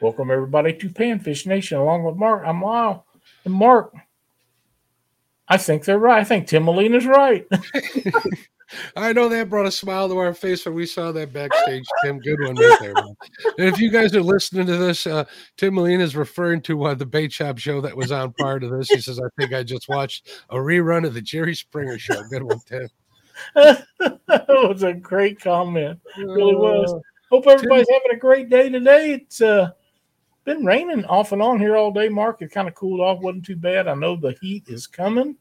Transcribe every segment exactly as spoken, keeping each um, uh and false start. Welcome, everybody, to Panfish Nation, along with Mark. I'm Lyle. And Mark, I think they're right. I think Tim Molina's right. I know that brought a smile to our face when we saw that backstage. Tim, good one right there. Man. And if you guys are listening to this, uh, Tim Molina is referring to uh, the bait shop show that was on prior to this. He says, I think I just watched a rerun of the Jerry Springer show. Good one, Tim. That was a great comment. It really was. Hope everybody's Tim, having a great day today. It's uh, been raining off and on here all day, Mark. It kind of cooled off. Wasn't too bad. I know the heat is coming.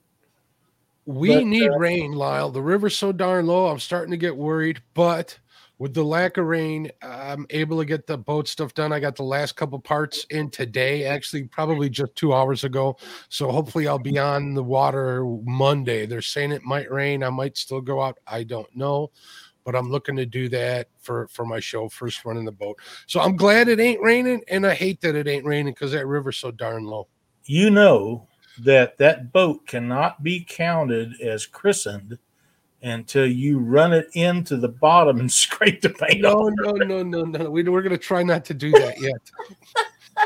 We but, need uh, rain, Lyle. The river's so darn low, I'm starting to get worried. But with the lack of rain, I'm able to get the boat stuff done. I got the last couple parts in today, actually probably just two hours ago. So hopefully I'll be on the water Monday. They're saying it might rain. I might still go out. I don't know. But I'm looking to do that for, for my show, first run in the boat. So I'm glad it ain't raining, and I hate that it ain't raining because that river's so darn low. You know that that boat cannot be counted as christened until you run it into the bottom and scrape the paint no, off. No, no, no, no, no. We, we're going to try not to do that yet.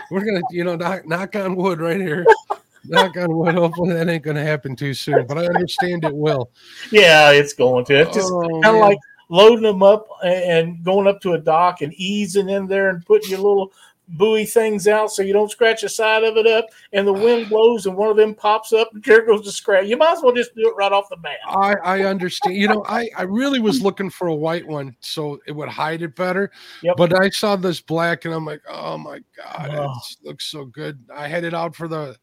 We're going to, you know, knock, knock on wood right here. Knock on wood. Hopefully that ain't going to happen too soon, but I understand it will. Yeah, it's going to. It's just oh, kind of like loading them up and going up to a dock and easing in there and putting your little buoy things out so you don't scratch the side of it up, and the wind blows and one of them pops up and there goes the scratch. You might as well just do it right off the bat. I, I understand. You know, I, I really was looking for a white one so it would hide it better. Yep. But I saw this black and I'm like, oh my God, oh. It looks so good. I had it out for the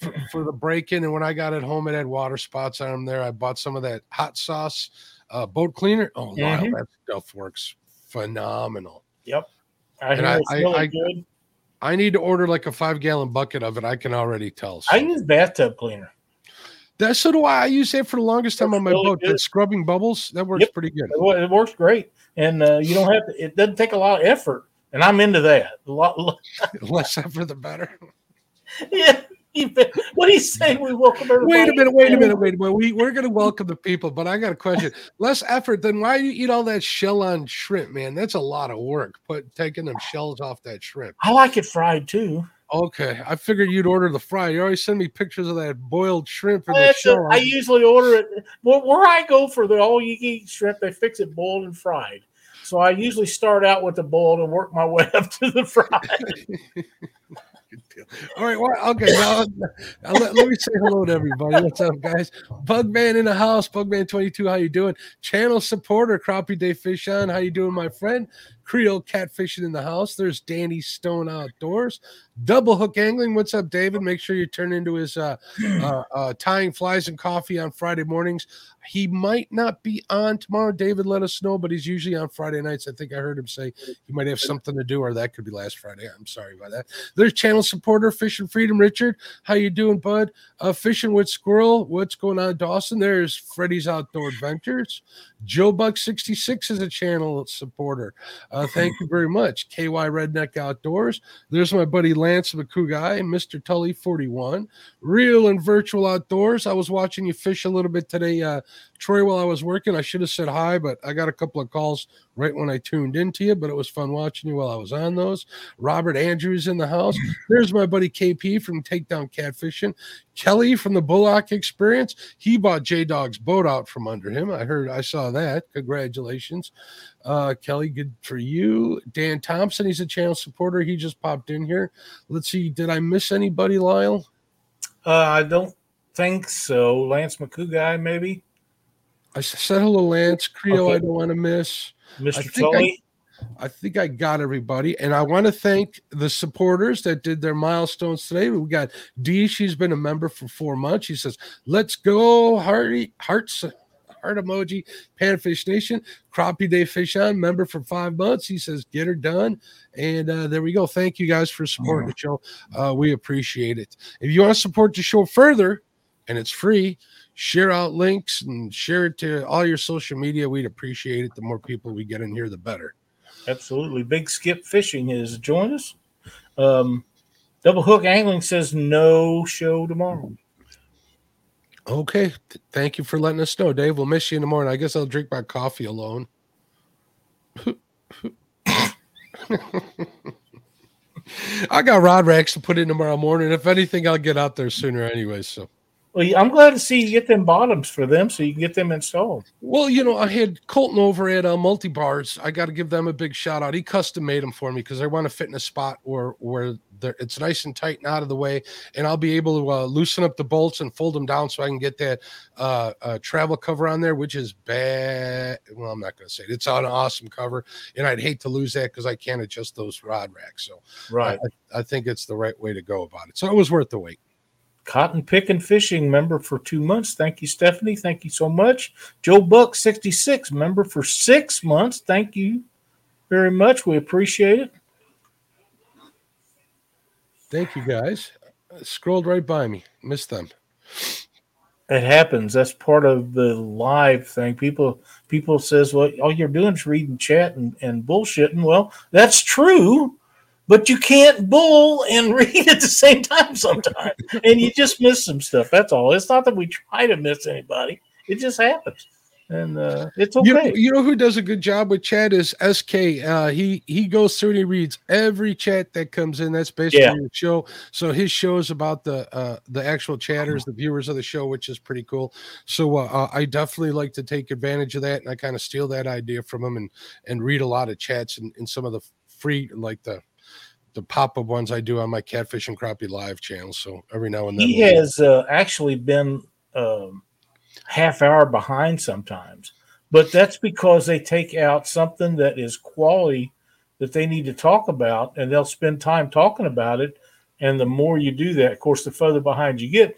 for, for the break-in, and when I got it home, it had water spots on them there. I bought some of that hot sauce Uh, boat cleaner. Oh, wow, mm-hmm. That stuff works phenomenal. Yep. I and I, I, I, good. I need to order like a five gallon bucket of it. I can already tell. So. I use bathtub cleaner. That's so do I. I use that for the longest time That's on my really boat. Good. That scrubbing bubbles, that works yep. pretty good. It works great. And uh, you don't have to, it doesn't take a lot of effort. And I'm into that. A lot less effort, the better. Yeah. What do you say? We welcome everybody. Wait a minute, wait a minute, wait a minute. We, we're going to welcome the people, but I got a question. Less effort, then why do you eat all that shell on shrimp, man? That's a lot of work, put, taking them shells off that shrimp. I like it fried, too. Okay, I figured you'd order the fry. You always send me pictures of that boiled shrimp. In well, the shell. A, I usually order it. Where, where I go for the all-you-eat shrimp, they fix it boiled and fried. So I usually start out with the boiled and work my way up to the fried. All right, well, okay. Now, now let, let me say hello to everybody. What's up, guys? Bugman in the house. Bugman twenty-two, how you doing? Channel supporter, Crappie Day Fish On. How you doing, my friend? Creole Catfishing in the house. There's Danny Stone Outdoors. Double Hook Angling. What's up, David? Make sure you turn into his uh, uh, uh, tying flies and coffee on Friday mornings. He might not be on tomorrow. David let us know, but he's usually on Friday nights. I think I heard him say he might have something to do, or that could be last Friday. I'm sorry about that. There's channel supporter, Fish and Freedom, Richard. How you doing, bud? Uh, Fishing with Squirrel. What's going on, Dawson? There's Freddy's Outdoor Adventures. Joe Buck sixty-six is a channel supporter. Uh, thank you very much. K Y Redneck Outdoors. There's my buddy Lance McCougai, Mister Tully forty-one. Real and Virtual Outdoors. I was watching you fish a little bit today, uh, Troy, while I was working. I should have said hi, but I got a couple of calls right when I tuned into you, but it was fun watching you while I was on those. Robert Andrews in the house. There's my buddy K P from Takedown Catfishing. Kelly from the Bullock Experience. He bought J-Dog's boat out from under him. I heard, I saw that. Congratulations. Uh, Kelly, good for you. Dan Thompson, he's a channel supporter. He just popped in here. Let's see, did I miss anybody, Lyle? Uh, I don't think so. Lance McCougai, maybe? I said hello, Lance. Creole, okay. I don't want to miss. Mister Tully? I think I got everybody, and I want to thank the supporters that did their milestones today. We got Dee. She's been a member for four months. She says, let's go, hearty, hearts, heart emoji, Panfish Nation. Crappie Day Fish On, member for five months. He says, get her done. And uh, there we go. Thank you guys for supporting mm-hmm. the show. Uh, we appreciate it. If you want to support the show further, and it's free, share out links and share it to all your social media. We'd appreciate it. The more people we get in here, the better. Absolutely. Big Skip Fishing has joined us. Um, Double Hook Angling says no show tomorrow. Okay. Thank you for letting us know, Dave. We'll miss you in the morning. I guess I'll drink my coffee alone. I got rod racks to put in tomorrow morning. If anything, I'll get out there sooner anyway. So, well, I'm glad to see you get them bottoms for them so you can get them installed. Well, you know, I had Colton over at uh, Multi Bars. I got to give them a big shout out. He custom made them for me because I want to fit in a spot where where it's nice and tight and out of the way, and I'll be able to uh, loosen up the bolts and fold them down so I can get that uh, uh, travel cover on there, which is bad. Well, I'm not going to say it. It's an awesome cover, and I'd hate to lose that because I can't adjust those rod racks. So right. I, I think it's the right way to go about it. So it was worth the wait. Cotton Pick and Fishing, member for two months. Thank you, Stephanie. Thank you so much. Joe Buck, sixty-six, member for six months. Thank you very much. We appreciate it. Thank you, guys. I scrolled right by me. Missed them. It happens. That's part of the live thing. People people says, well, all you're doing is reading chat and, and bullshitting. Well, that's true, but you can't bull and read at the same time sometimes, and you just miss some stuff. That's all. It's not that we try to miss anybody. It just happens. And uh, it's okay. You know, you know who does a good job with chat is S K. Uh, he he goes through and he reads every chat that comes in. That's basically yeah. the show. So his show is about the uh, the actual chatters, the viewers of the show, which is pretty cool. So uh, I definitely like to take advantage of that, and I kind of steal that idea from him and and read a lot of chats and, and some of the free like the. the pop-up ones I do on my Catfish and Crappie live channel. So every now and then he has uh, actually been um, half hour behind sometimes, but that's because they take out something that is quality that they need to talk about, and they'll spend time talking about it. And the more you do that, of course, the further behind you get,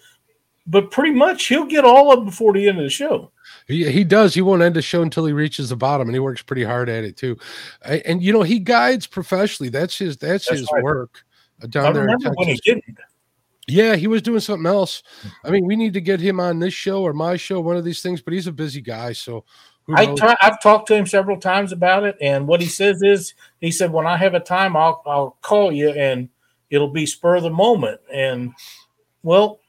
but pretty much he'll get all of them before the end of the show. He, he does. He won't end the show until he reaches the bottom, and he works pretty hard at it too. I, and you know, he guides professionally. That's his. That's, that's his right. work uh, down I there. Remember when he didn't. Yeah, he was doing something else. I mean, we need to get him on this show or my show, one of these things. But he's a busy guy, so who knows? I t- I've talked to him several times about it, and what he says is, he said, "When I have a time, I'll I'll call you, and it'll be spur of the moment." And well,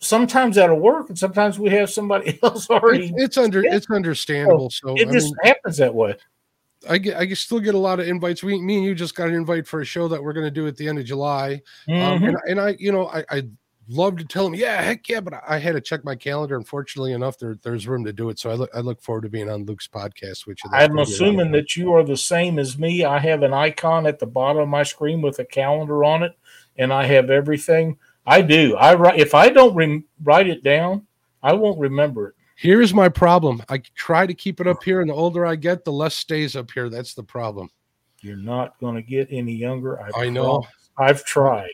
sometimes that'll work, and sometimes we have somebody else already. It's under, it's understandable. So it just happens that way. I get, I still get a lot of invites. We, me and you just got an invite for a show that we're going to do at the end of July. Mm-hmm. Um, and, and I, you know, I, I love to tell them, yeah, heck yeah, but I had to check my calendar. Unfortunately enough, there, there's room to do it. So I look, I look forward to being on Luke's podcast. Which I'm assuming that you are the same as me. I have an icon at the bottom of my screen with a calendar on it, and I have everything. I do. I write, if I don't re- write it down, I won't remember it. Here's my problem. I try to keep it up here, and the older I get, the less stays up here. That's the problem. You're not going to get any younger. I've I know. Tried. I've tried.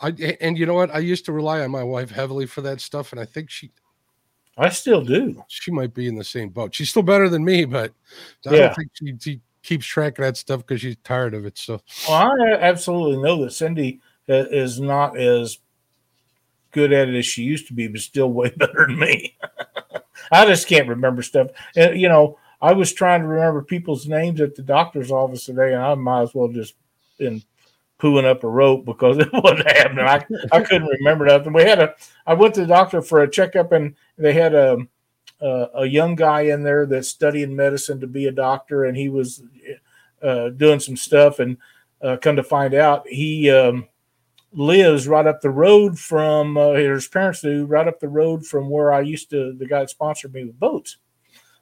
I and you know what? I used to rely on my wife heavily for that stuff, and I think she. I still do. She might be in the same boat. She's still better than me, but I yeah. don't think she, she keeps track of that stuff because she's tired of it. So well, I absolutely know that Cindy is not as good at it as she used to be, but still way better than me. I just can't remember stuff. And, you know, I was trying to remember people's names at the doctor's office today, and I might as well just been pooing up a rope because it wasn't happening. I, I couldn't remember nothing. We had a, I went to the doctor for a checkup, and they had a, a, a young guy in there that's studying medicine to be a doctor, and he was uh, doing some stuff, and uh, come to find out, he, um, lives right up the road from uh, his parents do right up the road from where I used to, the guy that sponsored me with boats.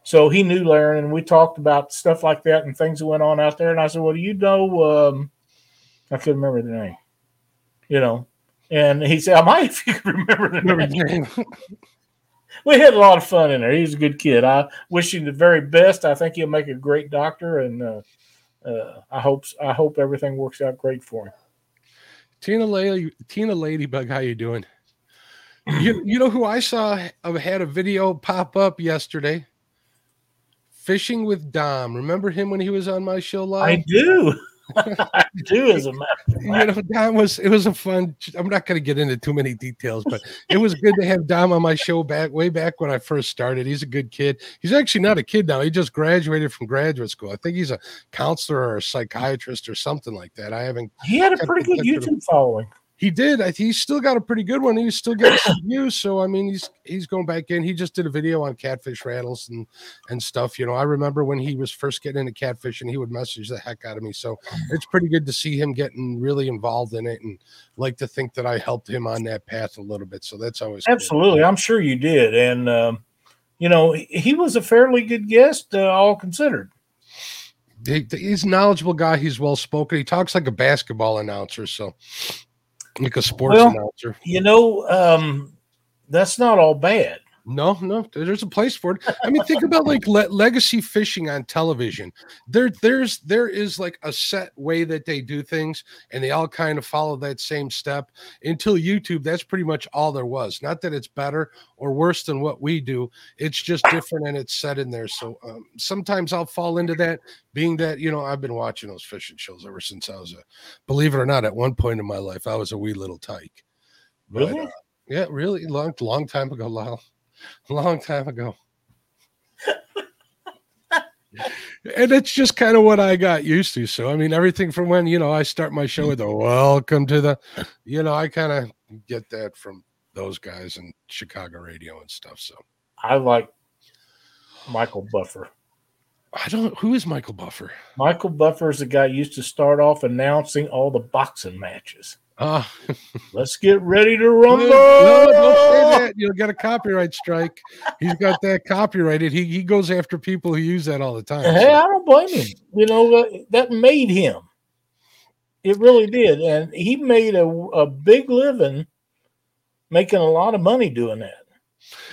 So he knew Larry, and we talked about stuff like that and things that went on out there. And I said, well, do you know, um, I couldn't remember the name, you know, and he said, I might, if you could remember the name. We had a lot of fun in there. He's a good kid. I wish him the very best. I think he'll make a great doctor. And uh, uh, I hope, I hope everything works out great for him. Tina Lady, Tina Ladybug, how you doing? You you know who I saw I had a video pop up yesterday? Fishing with Dom. Remember him when he was on my show live? I do. I do, as a matter of fact. You know, Dom was, it was a fun, I'm not going to get into too many details, but it was good to have Dom on my show back way back when I first started. He's a good kid. He's actually not a kid now. He just graduated from graduate school. I think he's a counselor or a psychiatrist or something like that. I haven't. He had a pretty good YouTube following. He did. He's still got a pretty good one. He's still getting some views. So, I mean, he's he's going back in. He just did a video on catfish rattles and, and stuff. You know, I remember when he was first getting into catfish and he would message the heck out of me. So it's pretty good to see him getting really involved in it, and like to think that I helped him on that path a little bit. So that's always Absolutely. Cool. I'm sure you did. And, um, you know, he was a fairly good guest, uh, all considered. He, he's a knowledgeable guy. He's well-spoken. He talks like a basketball announcer, so – like a sports well, announcer. You know, um, that's not all bad. No, no, there's a place for it. I mean, think about like le- legacy fishing on television. There, there's, there is like a set way that they do things, and they all kind of follow that same step until YouTube. That's pretty much all there was. Not that it's better or worse than what we do. It's just different, and it's set in there. So um, sometimes I'll fall into that, being that, you know, I've been watching those fishing shows ever since I was a, believe it or not, at one point in my life, I was a wee little tyke. But, really? Uh, yeah, really long, long time ago, Lyle. A long time ago. And it's just kind of what I got used to. So, I mean, everything from when, you know, I start my show with a welcome to the, you know, I kind of get that from those guys in Chicago radio and stuff. So I like Michael Buffer. I don't, who is Michael Buffer? Michael Buffer is the guy who used to start off announcing all the boxing matches. Uh, Let's get ready to rumble. No, don't say that. You'll get a copyright strike. He's got that copyrighted. He he goes after people who use that all the time. Hey, so. I don't blame him. You know, that made him. It really did. And he made a, a big living making a lot of money doing that.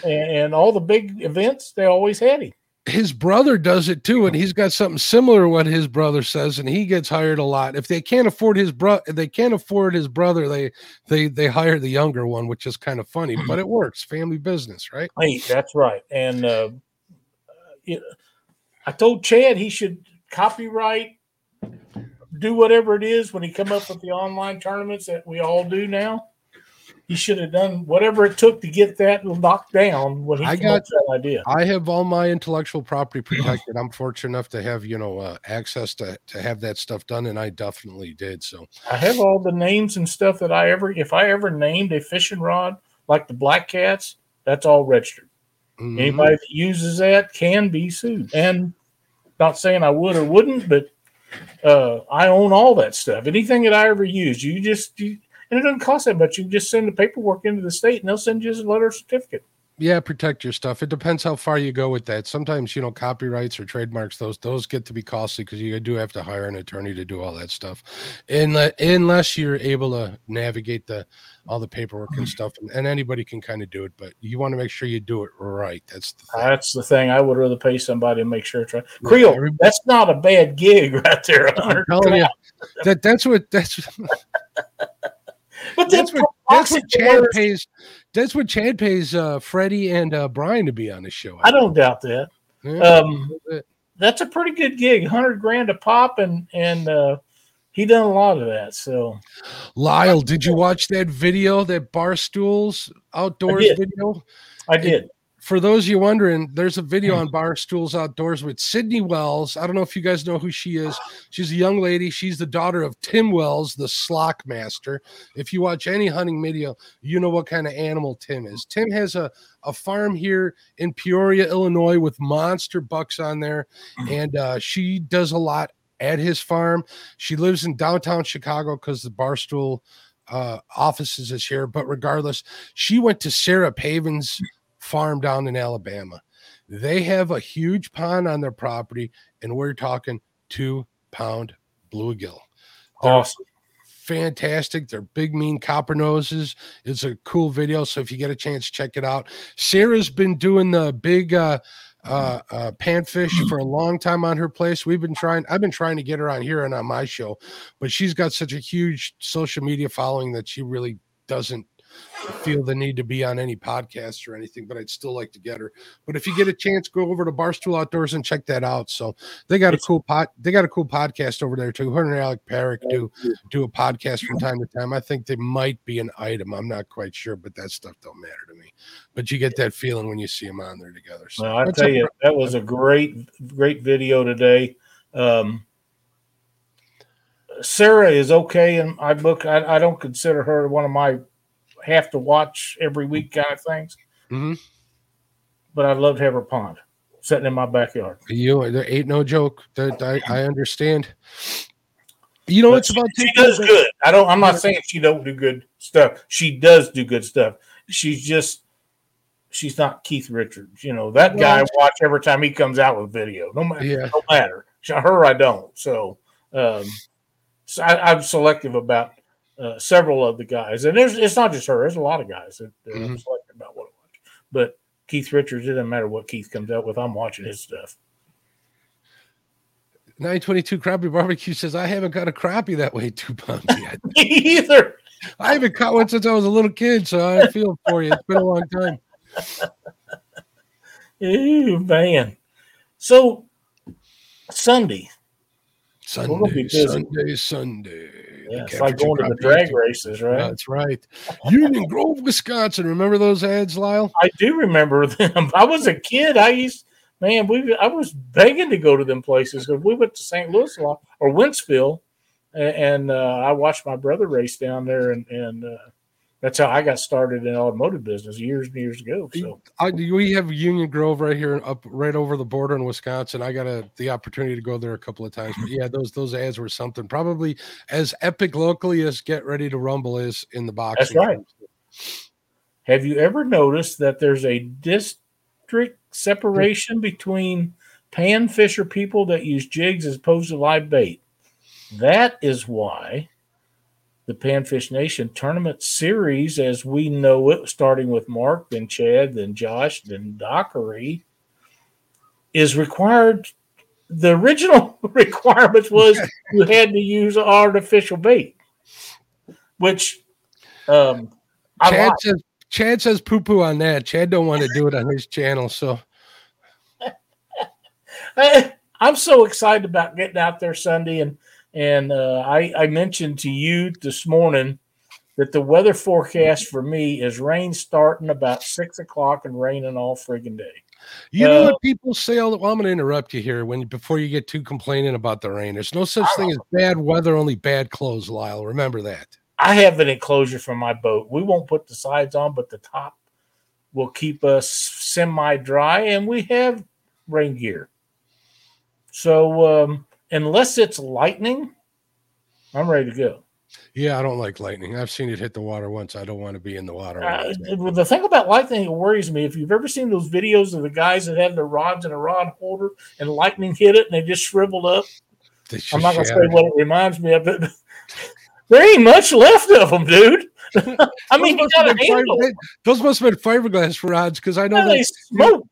And, and all the big events, they always had him. His brother does it too, and he's got something similar to what his brother says, and he gets hired a lot. If they can't afford his brother, they can't afford his brother. They they they hire the younger one, which is kind of funny, but it works. Family business, right? Hey, that's right. And uh, it, I told Chad he should copyright, do whatever it is when he come up with the online tournaments that we all do now. He should have done whatever it took to get that knocked down when he I got that idea. I have all my intellectual property protected. I'm fortunate enough to have, you know, uh, access to, to have that stuff done, and I definitely did. So I have all the names and stuff that I ever, if I ever named a fishing rod like the Black Cats, that's all registered. Mm-hmm. Anybody that uses that can be sued. And not saying I would or wouldn't, but uh, I own all that stuff. Anything that I ever use, you just you, and it doesn't cost that much. You can just send the paperwork into the state, and they'll send you a letter or certificate. Yeah, protect your stuff. It depends how far you go with that. Sometimes, you know, copyrights or trademarks, those those get to be costly because you do have to hire an attorney to do all that stuff, unless you're able to navigate the all the paperwork and stuff. And, and anybody can kind of do it, but you want to make sure you do it right. That's the thing. That's the thing. I would rather pay somebody and make sure it's right. Creole, yeah, that's not a bad gig right there. I'm telling you, that, that's what – that's. But that's, that's what that's what Chad words. pays. That's what Chad pays uh, Freddie and uh, Brian to be on the show. I, I don't doubt that. Yeah, um, that's a pretty good gig, hundred grand a pop, and and uh, he done a lot of that. So, Lyle, did you watch that video, that Barstool's Outdoors I video? I did. It, for those of you wondering, there's a video on Barstool's Outdoors with Sydney Wells. I don't know if you guys know who she is. She's a young lady. She's the daughter of Tim Wells, the slock master. If you watch any hunting video, you know what kind of animal Tim is. Tim has a, a farm here in Peoria, Illinois, with monster bucks on there, and uh, she does a lot at his farm. She lives in downtown Chicago because the Barstool uh, offices is here, but regardless, she went to Sarah Pavin's farm down in Alabama. They have a huge pond on their property, and we're talking two pound bluegill. They're awesome. Fantastic. They're big, mean copper noses. It's a cool video. So if you get a chance, check it out. Sarah's been doing the big, uh, Uh, uh, panfish for a long time on her place. We've been trying, I've been trying to get her on here and on my show, but she's got such a huge social media following that she really doesn't feel the need to be on any podcasts or anything, but I'd still like to get her. But if you get a chance, go over to Barstool Outdoors and check that out. So they got a cool pot they got a cool podcast over there too. Her and Alec Parrick do do a podcast from time to time. I think they might be an item. I'm not quite sure, but that stuff don't matter to me. But you get that feeling when you see them on there together. So well, I tell you, that was a great great video today. Um Sarah is okay in my book. I, I don't consider her one of my have to watch every week kind of things. Mm-hmm. But I'd love to have her pond sitting in my backyard. You, there ain't no joke. I, I understand. You know, but it's about she does things. Good. I don't. I'm not saying she don't do good stuff. She does do good stuff. She's just she's not Keith Richards. You know that well, guy. I watch every time he comes out with video. No matter. Yeah. No matter. Her, I don't. So, um, so I, I'm selective about uh, several of the guys, and there's it's not just her. There's a lot of guys that uh, mm-hmm. I'm selective about what I watch. But Keith Richards, it doesn't matter what Keith comes out with. I'm watching his stuff. nine twenty-two Crappie Barbecue says, I haven't caught a crappie that way two pounds yet. Me either. I haven't caught one since I was a little kid, so I feel for you. It's been a long time. Ooh, man. So, Sunday. Sunday, Sunday, Sunday. Yeah, it's like going to the drag races, right? Yeah, that's right. Union Grove, Wisconsin. Remember those ads, Lyle? I do remember them. I was a kid. I used Man, we I was begging to go to them places because we went to Saint Louis a lot, or Wentzville, and, and uh, I watched my brother race down there, and, and uh, that's how I got started in the automotive business years and years ago. So I, we have Union Grove right here, up right over the border in Wisconsin. I got a, the opportunity to go there a couple of times, but yeah, those those ads were something. Probably as epic locally as Get Ready to Rumble is in the box. That's right. Have you ever noticed that there's a disc? Separation between pan fisher people that use jigs as opposed to live bait. That is why the Panfish Nation Tournament Series, as we know it, starting with Mark, then Chad, then Josh, then Dockery, is required. The original requirement was you had to use artificial bait, which um, I Chad like. Says- Chad says poo-poo on that. Chad don't want to do it on his channel, so. I, I'm so excited about getting out there Sunday, and and uh, I, I mentioned to you this morning that the weather forecast for me is rain starting about six o'clock and raining all friggin' day. You uh, know what people say? All the, well, I'm going to interrupt you here when before you get too complaining about the rain. There's no such thing as bad weather, only bad clothes, Lyle. Remember that. I have an enclosure for my boat. We won't put the sides on, but the top will keep us semi-dry, and we have rain gear. So um, unless it's lightning, I'm ready to go. Yeah, I don't like lightning. I've seen it hit the water once. I don't want to be in the water. Uh, the thing about lightning that worries me, if you've ever seen those videos of the guys that have their rods in a rod holder and lightning hit it and they just shriveled up, just I'm not going to say what it reminds me of, but there ain't much left of them, dude. I mean, you got an handle. Fire, those must have been fiberglass rods because I know yeah, they smoke.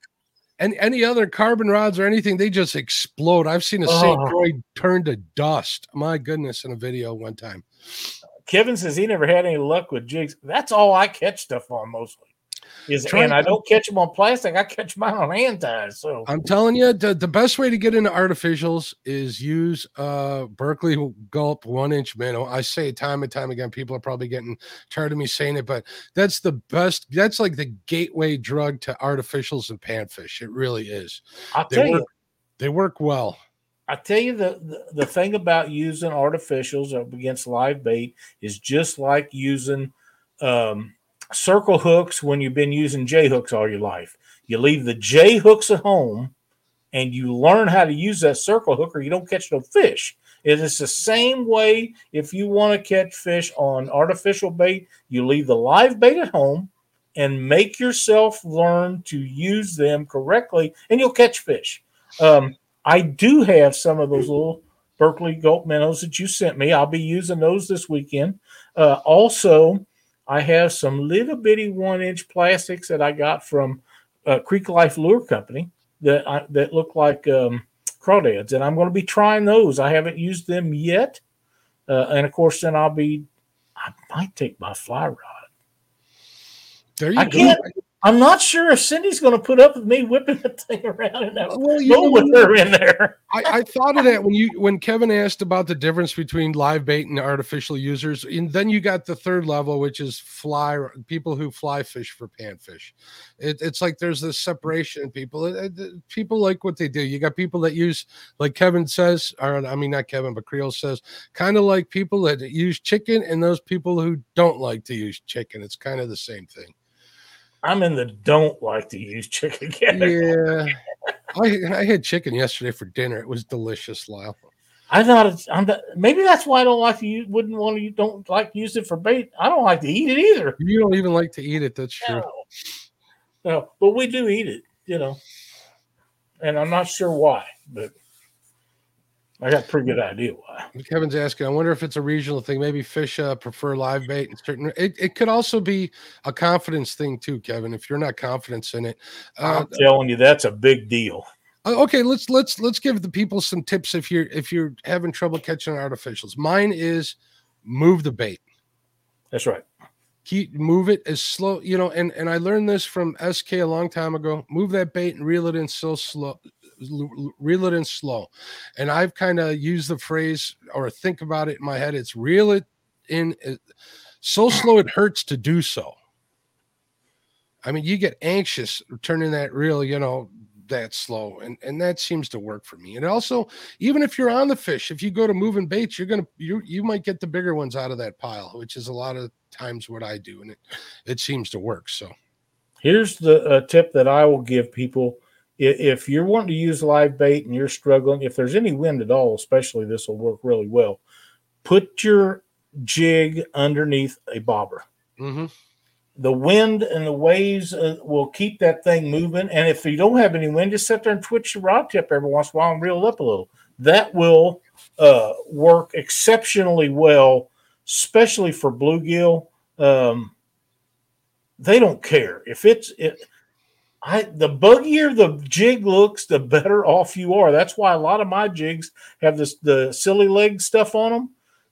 And any other carbon rods or anything, they just explode. I've seen a oh. Saint Droid turn to dust. My goodness, in a video one time. Kevin says he never had any luck with jigs. That's all I catch stuff on mostly. Is Trying, and I don't catch them on plastic. I catch mine on hand ties. So I'm telling you, the, the best way to get into artificials is use uh Berkeley Gulp one inch minnow. I say it time and time again. People are probably getting tired of me saying it, but that's the best. That's like the gateway drug to artificials and panfish. It really is. I'll they tell work, you, they work well. I tell you the, the the thing about using artificials up against live bait is just like using um. circle hooks when you've been using J hooks all your life. You leave the J hooks at home and you learn how to use that circle hook or you don't catch no fish. It is the same way if you want to catch fish on artificial bait, you leave the live bait at home and make yourself learn to use them correctly and you'll catch fish. Um, I do have some of those little Berkeley Gulp minnows that you sent me. I'll be using those this weekend. Uh, also, I have some little bitty one-inch plastics that I got from uh, Creek Life Lure Company that I, that look like um, crawdads, and I'm going to be trying those. I haven't used them yet, uh, and of course, then I'll be. I might take my fly rod. There you I go. Can't, I'm not sure if Cindy's going to put up with me whipping the thing around and that well, you know, with her in there. I, I thought of that when you when Kevin asked about the difference between live bait and artificial users, and then you got the third level, which is fly people who fly fish for panfish. It, it's like there's this separation in people. It, it, people like what they do. You got people that use, like Kevin says, or I mean not Kevin, but Creel says, kind of like people that use chicken and those people who don't like to use chicken. It's kind of the same thing. I'm in the don't like to use chicken category. Yeah, I, I had chicken yesterday for dinner. It was delicious, Lyle. I thought it's I'm the, maybe that's why I don't like to use. Wouldn't want to don't like to use it for bait. I don't like to eat it either. You don't even like to eat it. That's true. No, no but we do eat it, you know. And I'm not sure why, but I got a pretty good idea why. Kevin's asking, I wonder if it's a regional thing. Maybe fish uh, prefer live bait. And certain. It, it could also be a confidence thing too, Kevin, if you're not confident in it. Uh, I'm telling you, that's a big deal. Okay, let's let's let's give the people some tips if you're if you're having trouble catching artificials. Mine is move the bait. That's right. Keep move it as slow, you know, and, and I learned this from S K a long time ago. Move that bait and reel it in so slow. Reel it in slow, and I've kind of used the phrase or think about it in my head. It's reel it in so slow it hurts to do so. I mean, you get anxious turning that reel, you know, that slow, and and that seems to work for me. And also, even if you're on the fish, if you go to moving baits, you're gonna you you might get the bigger ones out of that pile, which is a lot of times what I do, and it it seems to work. So, here's the uh, tip that I will give people. If you're wanting to use live bait and you're struggling, if there's any wind at all, especially, this will work really well. Put your jig underneath a bobber. Mm-hmm. The wind and the waves uh, will keep that thing moving. And if you don't have any wind, just sit there and twitch your rod tip every once in a while and reel it up a little. That will uh, work exceptionally well, especially for bluegill. Um, they don't care. If it's... It, I, the buggier the jig looks, the better off you are. That's why a lot of my jigs have this, the silly leg stuff on them,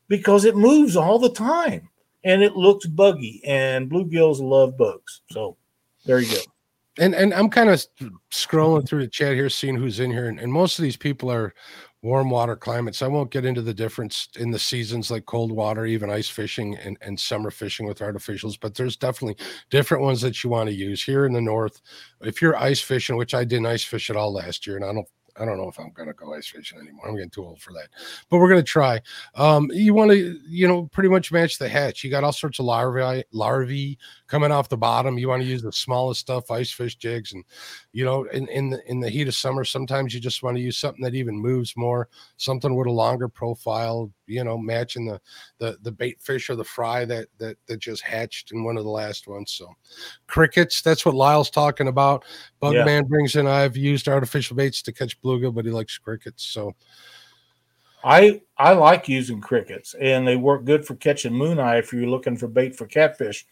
because it moves all the time and it looks buggy, and bluegills love bugs. So there you go. And and I'm kind of scrolling through the chat here, seeing who's in here. And, and most of these people are warm water climates. I won't get into the difference in the seasons, like cold water, even ice fishing and, and summer fishing with artificials. But there's definitely different ones that you want to use here in the north. If you're ice fishing, which I didn't ice fish at all last year, and I don't I don't know if I'm going to go ice fishing anymore. I'm getting too old for that, but we're going to try. Um, you want to, you know, pretty much match the hatch. You got all sorts of larvae, larvae coming off the bottom. You want to use the smallest stuff, ice fish jigs. And, you know, in, in the, in the heat of summer, sometimes you just want to use something that even moves more, something with a longer profile, you know, matching the, the, the bait fish or the fry that, that, that just hatched in one of the last ones. So crickets, that's what Lyle's talking about. Bug yeah. Man brings in, I've used artificial baits to catch bluegill, but he likes crickets. So I I like using crickets, and they work good for catching moon eye if you're looking for bait for catfish.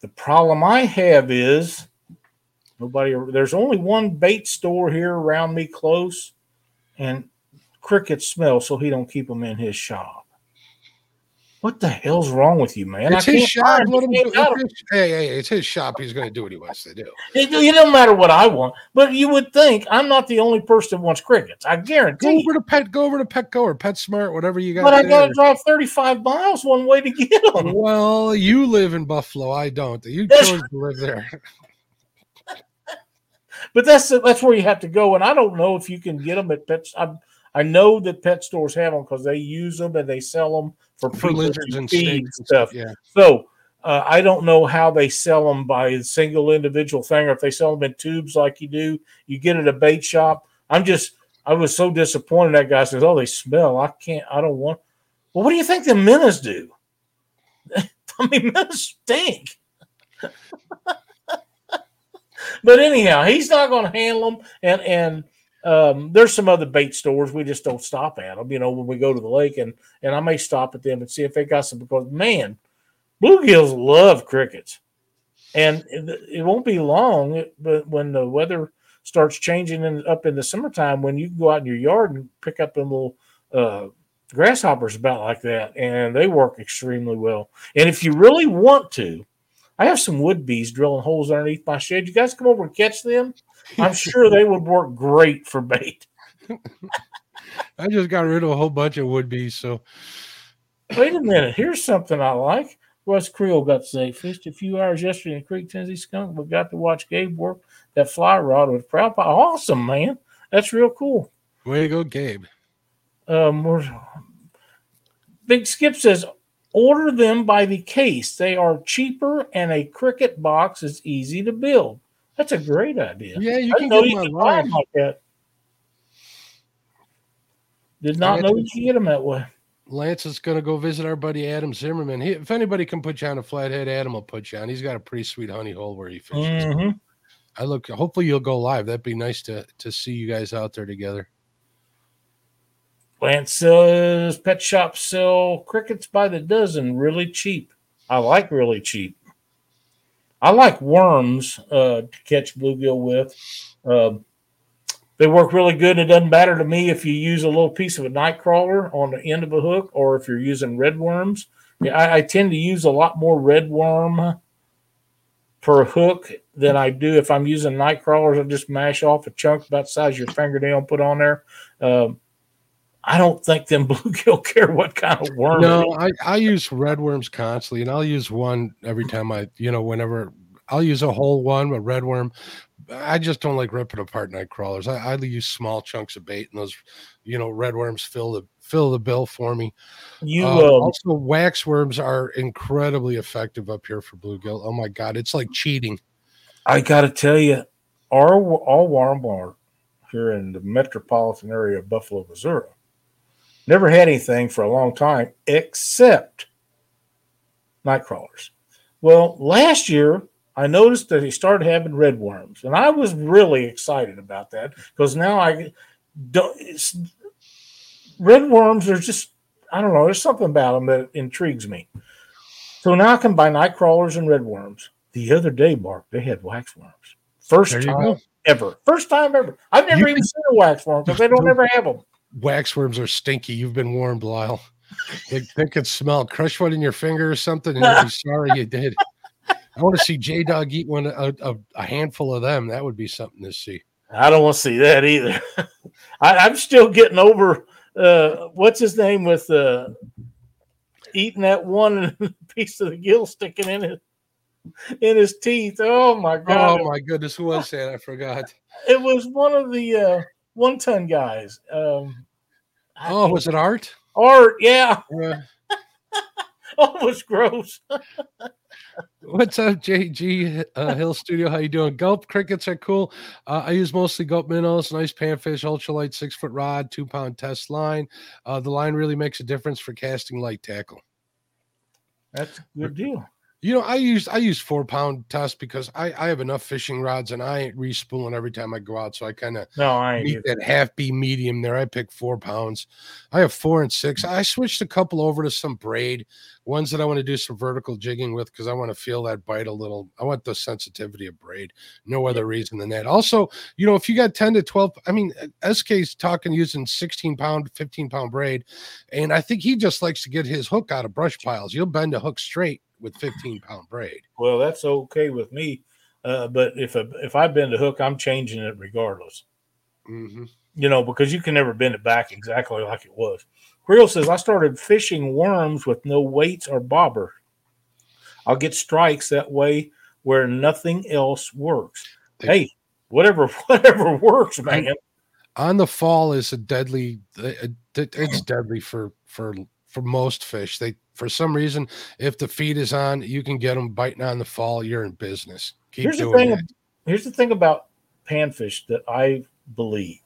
The problem I have is nobody. There's only one bait store here around me close, and crickets smell, so he don't keep them in his shop. What the hell's wrong with you, man? It's I his shop. Let him do, it's, hey, hey, it's his shop. He's going to do what he wants to do. It, it don't matter what I want, but you would think I'm not the only person that wants crickets. I guarantee. Go over to Pet. Go over to Petco or PetSmart, whatever you got. But I got to drive thirty-five miles one way to get them. Well, you live in Buffalo. I don't. You chose to live there. But that's that's where you have to go, and I don't know if you can get them at Pet. I, I know that pet stores have them because they use them and they sell them for, for lizards and feed and stuff. Yeah. So uh, I don't know how they sell them by a single individual thing, or if they sell them in tubes like you do. You get at a bait shop. I'm just, I was so disappointed. That guy says, "Oh, they smell. I can't. I don't want." Well, what do you think the minnows do? I mean, minnows stink. But anyhow, he's not going to handle them, and and. Um, there's some other bait stores. We just don't stop at them, you know, when we go to the lake, and, and I may stop at them and see if they got some, because man, bluegills love crickets, and it, it won't be long, but when the weather starts changing in, up in the summertime, when you can go out in your yard and pick up them little, uh, grasshoppers about like that, and they work extremely well. And if you really want to, I have some would-be's drilling holes underneath my shed. You guys come over and catch them? I'm sure they would work great for bait. I just got rid of a whole bunch of would-be's, so. Wait a minute. Here's something I like. West Creole got saved. Fished a few hours yesterday in Creek, Tennessee Skunk, but got to watch Gabe work that fly rod with Proud Pie. Awesome, man. That's real cool. Way to go, Gabe. Um, we're, Big Skip says, order them by the case. They are cheaper, and a cricket box is easy to build. That's a great idea. Yeah, you I can get them online like that. Did not know you could get them that way. Lance is going to go visit our buddy Adam Zimmerman. He, if anybody can put you on a flathead, Adam will put you on. He's got a pretty sweet honey hole where he fishes. Mm-hmm. I look. Hopefully, you'll go live. That'd be nice to to see you guys out there together. Lance says pet shops sell crickets by the dozen, really cheap. I like really cheap. I like worms uh, to catch bluegill with. Uh, They work really good. It doesn't matter to me if you use a little piece of a night crawler on the end of a hook or if you're using red worms. I, I tend to use a lot more red worm per hook than I do if I'm using night crawlers. I just mash off a chunk about the size of your fingernail and put on there. Um, I don't think them bluegill care what kind of worm. No, I, I use red worms constantly, and I'll use one every time I, you know, whenever I'll use a whole one, a red worm. I just don't like ripping apart night crawlers. I, I use small chunks of bait, and those, you know, red worms fill the fill the bill for me. You uh, um, also wax worms are incredibly effective up here for bluegill. Oh my God, it's like cheating. I gotta tell you, our all Walmart here in the metropolitan area of Buffalo, Missouri, never had anything for a long time except night crawlers. Well, last year, I noticed that he started having red worms, and I was really excited about that because now I don't. Red worms are just, I don't know, there's something about them that intrigues me. So now I can buy night crawlers and red worms. The other day, Mark, they had wax worms. First time ever. First time ever. I've never you, even seen a wax worm because they don't ever have them. Wax worms are stinky. You've been warned, Lyle. They, they could smell. Crush one in your finger or something, and you'll be sorry you did. I want to see J-Dog eat one a, a, a handful of them. That would be something to see. I don't want to see that either. I, I'm still getting over uh, what's his name with uh, eating that one piece of the gill sticking in his in his teeth. Oh my God! Oh my goodness! Who was that? I forgot. It was one of the uh, one-ton guys. Um, oh, was it Art? Art, yeah. yeah. Oh, it was gross. What's up, J G uh, Hill Studio? How you doing? Gulp crickets are cool. Uh, I use mostly gulp minnows, nice panfish, ultralight, six-foot rod, two-pound test line. Uh, the line really makes a difference for casting light tackle. That's a good deal. You know, I use I use four-pound test because I, I have enough fishing rods, and I ain't re-spooling every time I go out, so I kind of no, I ain't meet that half-B medium there. I pick four pounds. I have four and six. I switched a couple over to some braid, ones that I want to do some vertical jigging with because I want to feel that bite a little. I want the sensitivity of braid. No other reason than that. Also, you know, if you got ten to twelve, I mean, S K's talking using sixteen-pound, fifteen-pound braid, and I think he just likes to get his hook out of brush piles. You'll bend a hook straight with fifteen pound braid. Well, that's okay with me. Uh, but if a, if I bend a hook, I'm changing it regardless. Mm-hmm. You know, because you can never bend it back exactly like it was. Creel says, I started fishing worms with no weights or bobber. I'll get strikes that way where nothing else works. They, hey, whatever, whatever works, man. On the fall is a deadly, it's deadly for, for, for most fish. They, For some reason, if the feed is on, you can get them biting on the fall. You're in business. Keep here's doing the thing, that. Here's the thing about panfish that I believe,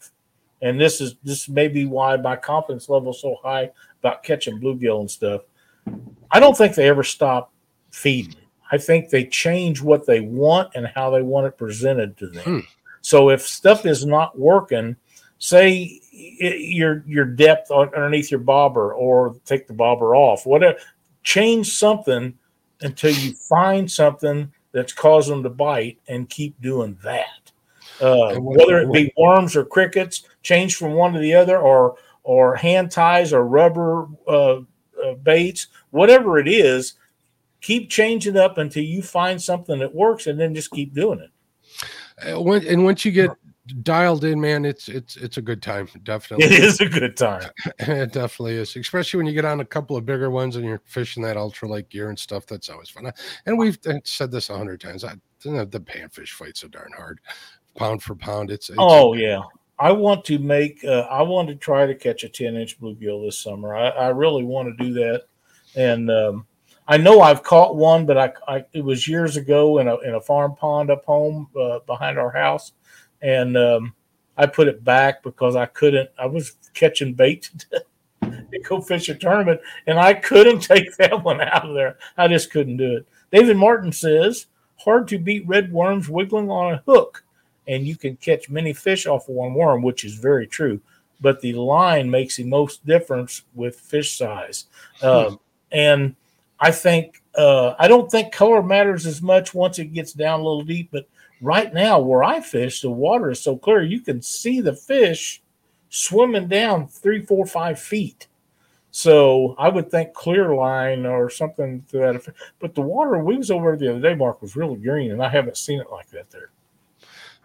and this is this may be why my confidence level is so high about catching bluegill and stuff. I don't think they ever stop feeding. I think they change what they want and how they want it presented to them. Hmm. So if stuff is not working, say your your depth underneath your bobber or take the bobber off, whatever, change something until you find something that's causing them to bite and keep doing that. Uh, whether it be worms or crickets, change from one to the other or or hand ties or rubber uh, uh, baits, whatever it is, keep changing up until you find something that works, and then just keep doing it. Uh, when, and once you get dialed in, man, it's it's it's a good time. Definitely, it is a good time. It definitely is, especially when you get on a couple of bigger ones and you're fishing that ultralight gear and stuff. That's always fun. And we've said this a hundred times. I, the panfish fight so darn hard, pound for pound. It's, it's oh yeah. I want to make. Uh, I want to try to catch a ten-inch bluegill this summer. I, I really want to do that, and um, I know I've caught one, but I, I it was years ago in a in a farm pond up home uh, behind our house, and um, I put it back because I couldn't. I was catching bait to go fish a tournament, and I couldn't take that one out of there. I just couldn't do it. David Martin says, "Hard to beat red worms wiggling on a hook." And you can catch many fish off of one worm, which is very true. But the line makes the most difference with fish size. Um, and I think uh, I don't think color matters as much once it gets down a little deep. But right now where I fish, the water is so clear, you can see the fish swimming down three, four, five feet. So I would think clear line or something to that effect. But the water we was over the other day, Mark, was really green, and I haven't seen it like that there.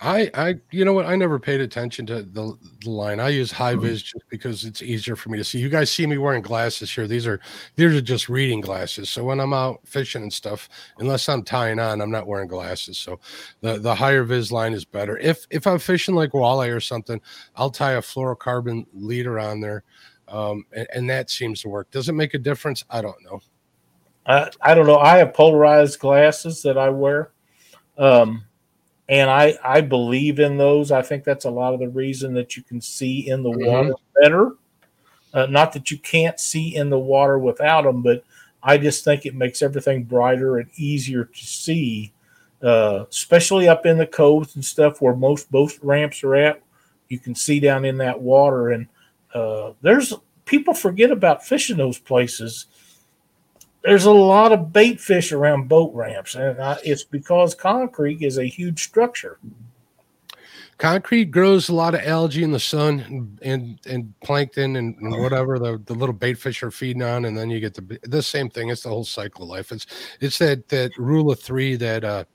I, I, you know what? I never paid attention to the, the line. I use high vis just because it's easier for me to see. You guys see me wearing glasses here. These are, these are just reading glasses. So when I'm out fishing and stuff, unless I'm tying on, I'm not wearing glasses. So the, the higher vis line is better. If, if I'm fishing like walleye or something, I'll tie a fluorocarbon leader on there. Um, and, and that seems to work. Does it make a difference? I don't know. I, I don't know. I have polarized glasses that I wear. Um, And I, I believe in those. I think that's a lot of the reason that you can see in the mm-hmm. water better. Uh, not that you can't see in the water without them, but I just think it makes everything brighter and easier to see, uh, especially up in the coves and stuff where most boat ramps are at. You can see down in that water. And uh, there's people forget about fishing those places. There's a lot of bait fish around boat ramps, and I, it's because concrete is a huge structure. Concrete grows a lot of algae in the sun and and, and plankton and, and whatever the, the little bait fish are feeding on, and then you get the the same thing. It's the whole cycle of life. It's it's that that rule of three that uh,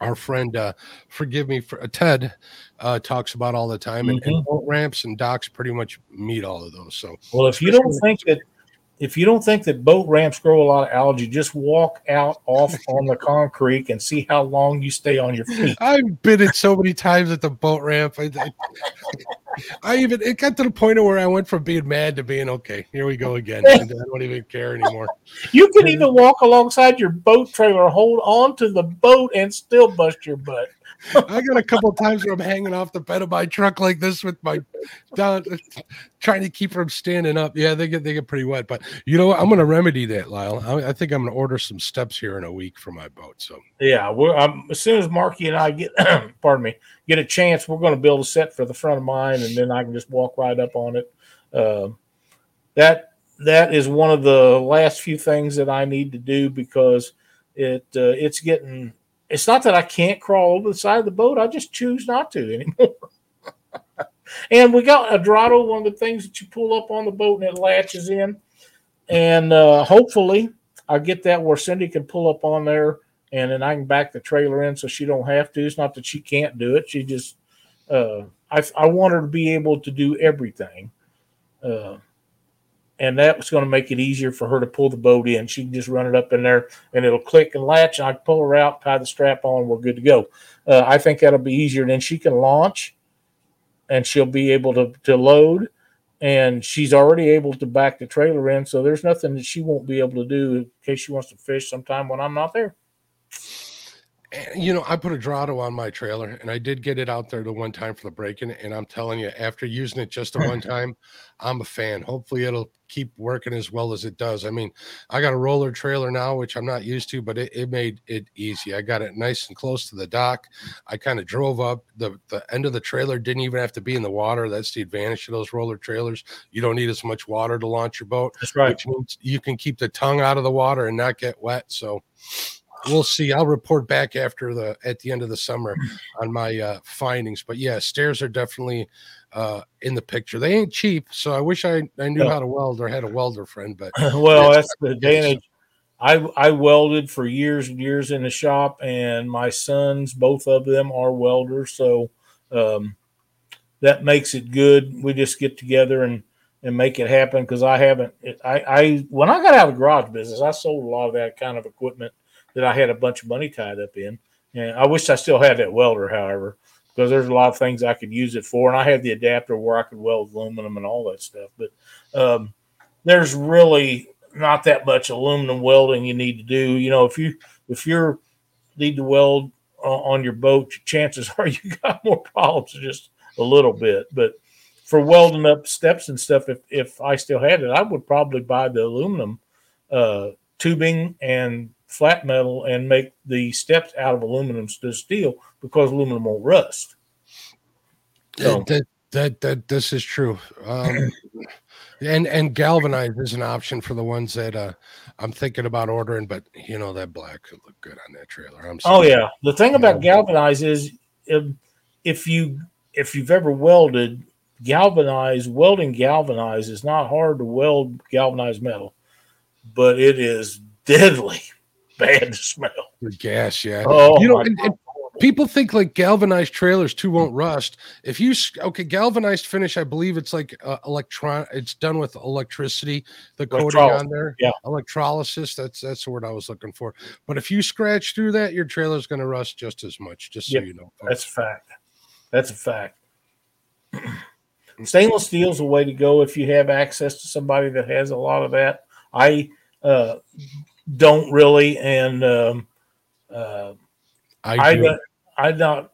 our friend, uh, forgive me for uh, Ted, uh, talks about all the time, mm-hmm. and, and boat ramps and docks pretty much meet all of those. So, well, if you don't think that. If you don't think that boat ramps grow a lot of algae, just walk out off on the concrete and see how long you stay on your feet. I've been it so many times at the boat ramp. I, I, I even it got to the point where I went from being mad to being okay. Here we go again. I don't even care anymore. You can even walk alongside your boat trailer, hold on to the boat, and still bust your butt. I got a couple of times where I'm hanging off the bed of my truck like this with my down, trying to keep from standing up. Yeah, they get they get pretty wet, but you know what? I'm going to remedy that, Lyle. I, I think I'm going to order some steps here in a week for my boat. So yeah, we're, um, as soon as Marky and I get, pardon me, get a chance, we're going to build a set for the front of mine, and then I can just walk right up on it. Uh, that that is one of the last few things that I need to do because it uh, it's getting. It's not that I can't crawl over the side of the boat. I just choose not to anymore. And we got a Dorado, one of the things that you pull up on the boat and it latches in. And uh, hopefully I'll get that where Cindy can pull up on there and then I can back the trailer in so she don't have to. It's not that she can't do it. She just uh, – I, I want her to be able to do everything. Uh, and that was going to make it easier for her to pull the boat in. She can just run it up in there, and it'll click and latch, and I can pull her out, tie the strap on, we're good to go. Uh, I think that'll be easier. Then she can launch, and she'll be able to, to load, and she's already able to back the trailer in, so there's nothing that she won't be able to do in case she wants to fish sometime when I'm not there. You know, I put a Dorado on my trailer, and I did get it out there the one time for the break-in, and I'm telling you, after using it just the one time, I'm a fan. Hopefully it'll keep working as well as it does. I mean, I got a roller trailer now, which I'm not used to, but it, it made it easy. I got it nice and close to the dock. I kind of drove up. The, the end of the trailer didn't even have to be in the water. That's the advantage of those roller trailers. You don't need as much water to launch your boat. That's right. Which means you can keep the tongue out of the water and not get wet, so... We'll see. I'll report back after the at the end of the summer on my uh, findings. But yeah, stairs are definitely uh, in the picture. They ain't cheap, so I wish I, I knew no. how to weld or had a welder friend. But well, that's, that's the advantage. I, I welded for years and years in the shop, and my sons, both of them are welders. So um, that makes it good. We just get together and, and make it happen. Cause I haven't, I, I, when I got out of the garage business, I sold a lot of that kind of equipment that I had a bunch of money tied up in. And I wish I still had that welder, however, because there's a lot of things I could use it for. And I had the adapter where I could weld aluminum and all that stuff, but um, there's really not that much aluminum welding you need to do. You know, if you, if you're need to weld uh, on your boat, chances are you got more problems just a little bit, but for welding up steps and stuff, if, if I still had it, I would probably buy the aluminum uh, tubing and flat metal and make the steps out of aluminum to steel, because aluminum won't rust. So. That, that, that, that, this is true. Um, and, and galvanized is an option for the ones that uh, I'm thinking about ordering, but you know, that black could look good on that trailer. I'm sorry. Oh yeah. The thing about galvanized is if, if you, if you've ever welded galvanized, welding galvanized is not hard to weld galvanized metal, but it is deadly. Bad smell. The gas, yeah. Oh, you know, and, and people think like galvanized trailers too won't rust. If you okay, galvanized finish, I believe it's like uh, electron. It's done with electricity. The coating on there, yeah, electrolysis. That's that's the word I was looking for. But if you scratch through that, your trailer's going to rust just as much. Just so yep. you know, folks. That's a fact. That's a fact. Stainless steel is a way to go if you have access to somebody that has a lot of that. I uh don't really, and um, uh, I do. I, I'm not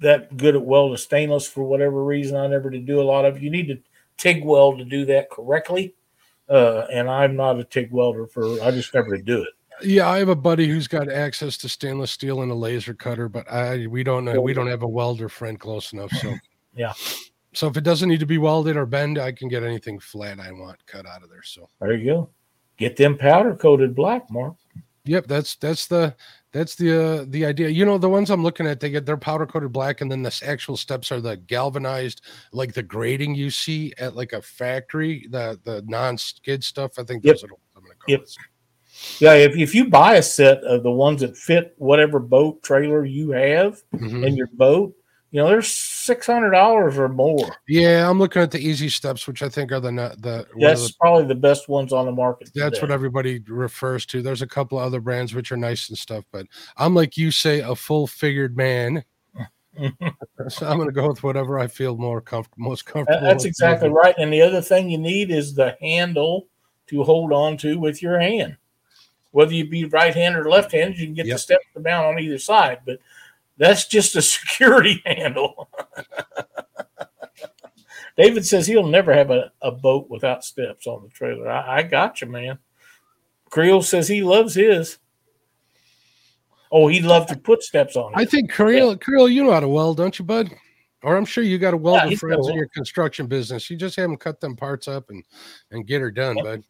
that good at welding stainless for whatever reason. I never did do a lot of it. You need to TIG weld to do that correctly, uh, and I'm not a TIG welder for. I just never do it. Yeah, I have a buddy who's got access to stainless steel and a laser cutter, but I we don't know. We don't have a welder friend close enough. So yeah. So if it doesn't need to be welded or bend, I can get anything flat I want cut out of there. So there you go. Get them powder coated black, Mark. Yep, that's that's the that's the uh, the idea. You know, the ones I'm looking at, they get they're powder coated black, and then the actual steps are the galvanized, like the grating you see at like a factory, the the non-skid stuff. I think yep. those are what I'm gonna call yep. it. Yeah, if if you buy a set of the ones that fit whatever boat trailer you have mm-hmm. in your boat, you know, there's six hundred dollars or more. Yeah, I'm looking at the easy steps, which I think are the the. That's the, probably the best ones on the market. That's today. What everybody refers to. There's a couple of other brands which are nice and stuff, but I'm like you say, a full-figured man. So I'm going to go with whatever I feel more comfortable, most comfortable. That's with. Exactly right. And the other thing you need is the handle to hold on to with your hand. Whether you be right-handed or left-handed, you can get yep. the steps down on either side, but. That's just a security handle. David says he'll never have a, a boat without steps on the trailer. I, I got you, man. Creel says he loves his. Oh, he'd love to put steps on it. I think Creel, yeah. Creel, you know how to weld, don't you, bud? Or I'm sure you got a welder yeah, friends in your construction business. You just have them cut them parts up and, and get her done, yeah. bud.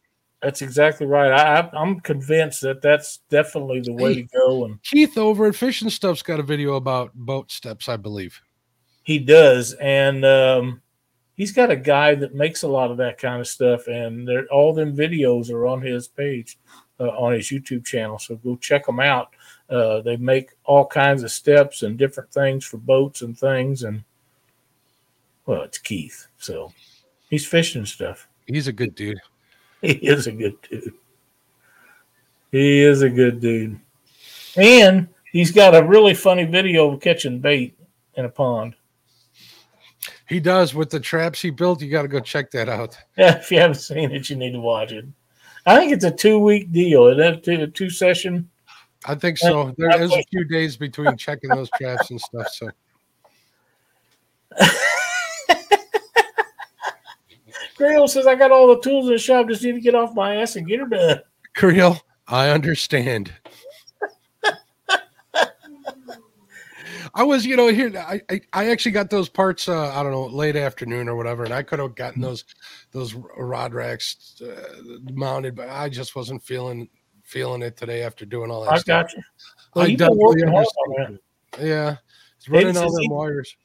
That's exactly right. I, I'm convinced that that's definitely the way to go. And Keith over at Fish and Stuff's got a video about boat steps, I believe. He does, and um, he's got a guy that makes a lot of that kind of stuff, and all them videos are on his page, uh, on his YouTube channel, so go check them out. Uh, they make all kinds of steps and different things for boats and things, and, well, it's Keith, so he's fishing stuff. He's a good dude. He is a good dude. He is a good dude. And he's got a really funny video of catching bait in a pond. He does with the traps he built. You got to go check that out. Yeah, if you haven't seen it, you need to watch it. I think it's a two-week deal. Is that a two-session? I think so. There is a few days between checking those traps and stuff. So. Creel says, I got all the tools in the shop. Just need to get off my ass and get her done. Creel, I understand. I was, you know, here, I, I, I actually got those parts, uh, I don't know, late afternoon or whatever, and I could have gotten those those rod racks uh, mounted, but I just wasn't feeling feeling it today after doing all that I stuff. I got you. Well, you've been working hard on that. Yeah. It's running all them wires.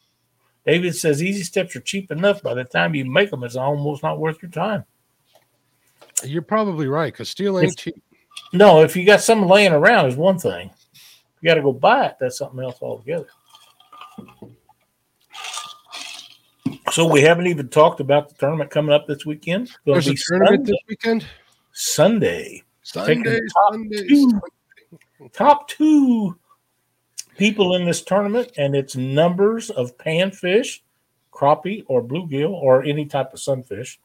David says easy steps are cheap enough. By the time you make them, it's almost not worth your time. You're probably right, because steel ain't it's, cheap. No, if you got something laying around is one thing. If you got to go buy it, that's something else altogether. So we haven't even talked about the tournament coming up this weekend. There's a tournament Sunday. This weekend? Sunday. Sunday, top Sunday. Two, top two people in this tournament, and it's numbers of panfish, crappie, or bluegill, or any type of sunfish.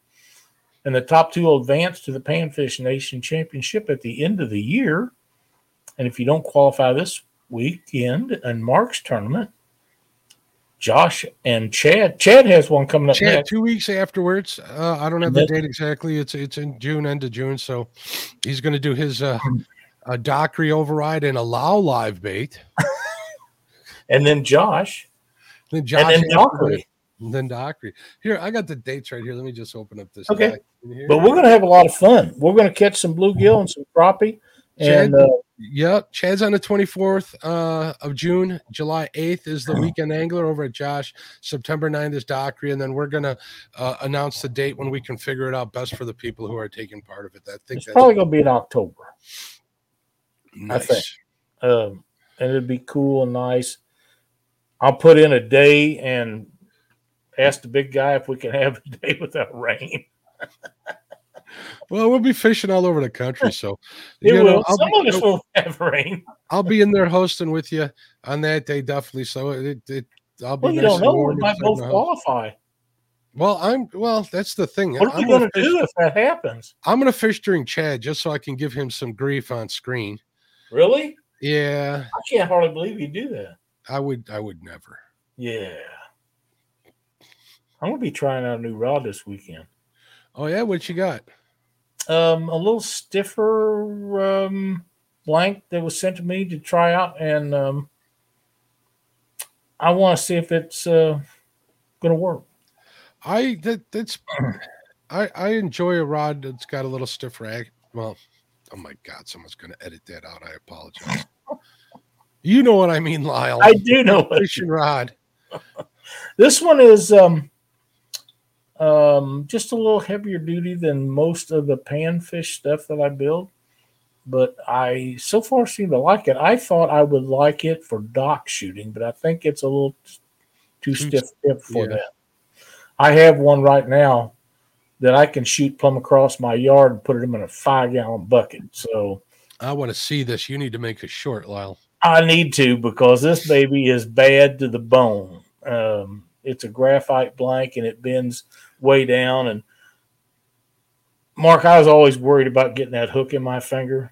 And the top two will advance to the Panfish Nation Championship at the end of the year. And if you don't qualify this weekend in Mark's tournament, Josh and Chad. Chad has one coming up Chad, next. Two weeks afterwards. Uh, I don't have the date exactly. It's it's in June, end of June. So he's going to do his uh, a Dockery override and a Lao live bait. And then Josh. Then Josh. And then Dockery. And then Dockery. Here, I got the dates right here. Let me just open up this. Okay. Here. But we're going to have a lot of fun. We're going to catch some bluegill and some crappie. And Chad, uh, yeah, Chad's on the twenty-fourth uh, of June. July eighth is the weekend angler over at Josh. September ninth is Dockery. And then we're going to uh, announce the date when we can figure it out best for the people who are taking part of it. I think it's that's probably going to be in October. Nice. I think. Um, and it'd be cool and nice. I'll put in a day and ask the big guy if we can have a day without rain. Well, we'll be fishing all over the country, so it you will. Know, I'll Some be, of us will have rain. I'll be in there hosting with you on that day, definitely. So it, it I'll be. Well, you don't know. We might both qualify. Well, I'm. Well, that's the thing. What are I'm you going to do if that happens? I'm going to fish during Chad just so I can give him some grief on screen. Really? Yeah. I can't hardly believe you do that. I would. I would never. Yeah. I'm going to be trying out a new rod this weekend. Oh, yeah? What you got? Um, a little stiffer um, blank that was sent to me to try out, and um, I want to see if it's uh, going to work. I that that's I, I enjoy a rod that's got a little stiff rag. Well, oh, my God. Someone's going to edit that out. I apologize. You know what I mean, Lyle. I do know what fishing rod. This one is... Um, Um, just a little heavier duty than most of the panfish stuff that I build, but I so far seem to like it. I thought I would like it for dock shooting, but I think it's a little too stiff tip for yeah. that. I have one right now that I can shoot plumb across my yard and put it in a five gallon bucket. So I want to see this. You need to make a short, Lyle. I need to, because this baby is bad to the bone. Um, It's a graphite blank, and it bends way down. And, Mark, I was always worried about getting that hook in my finger.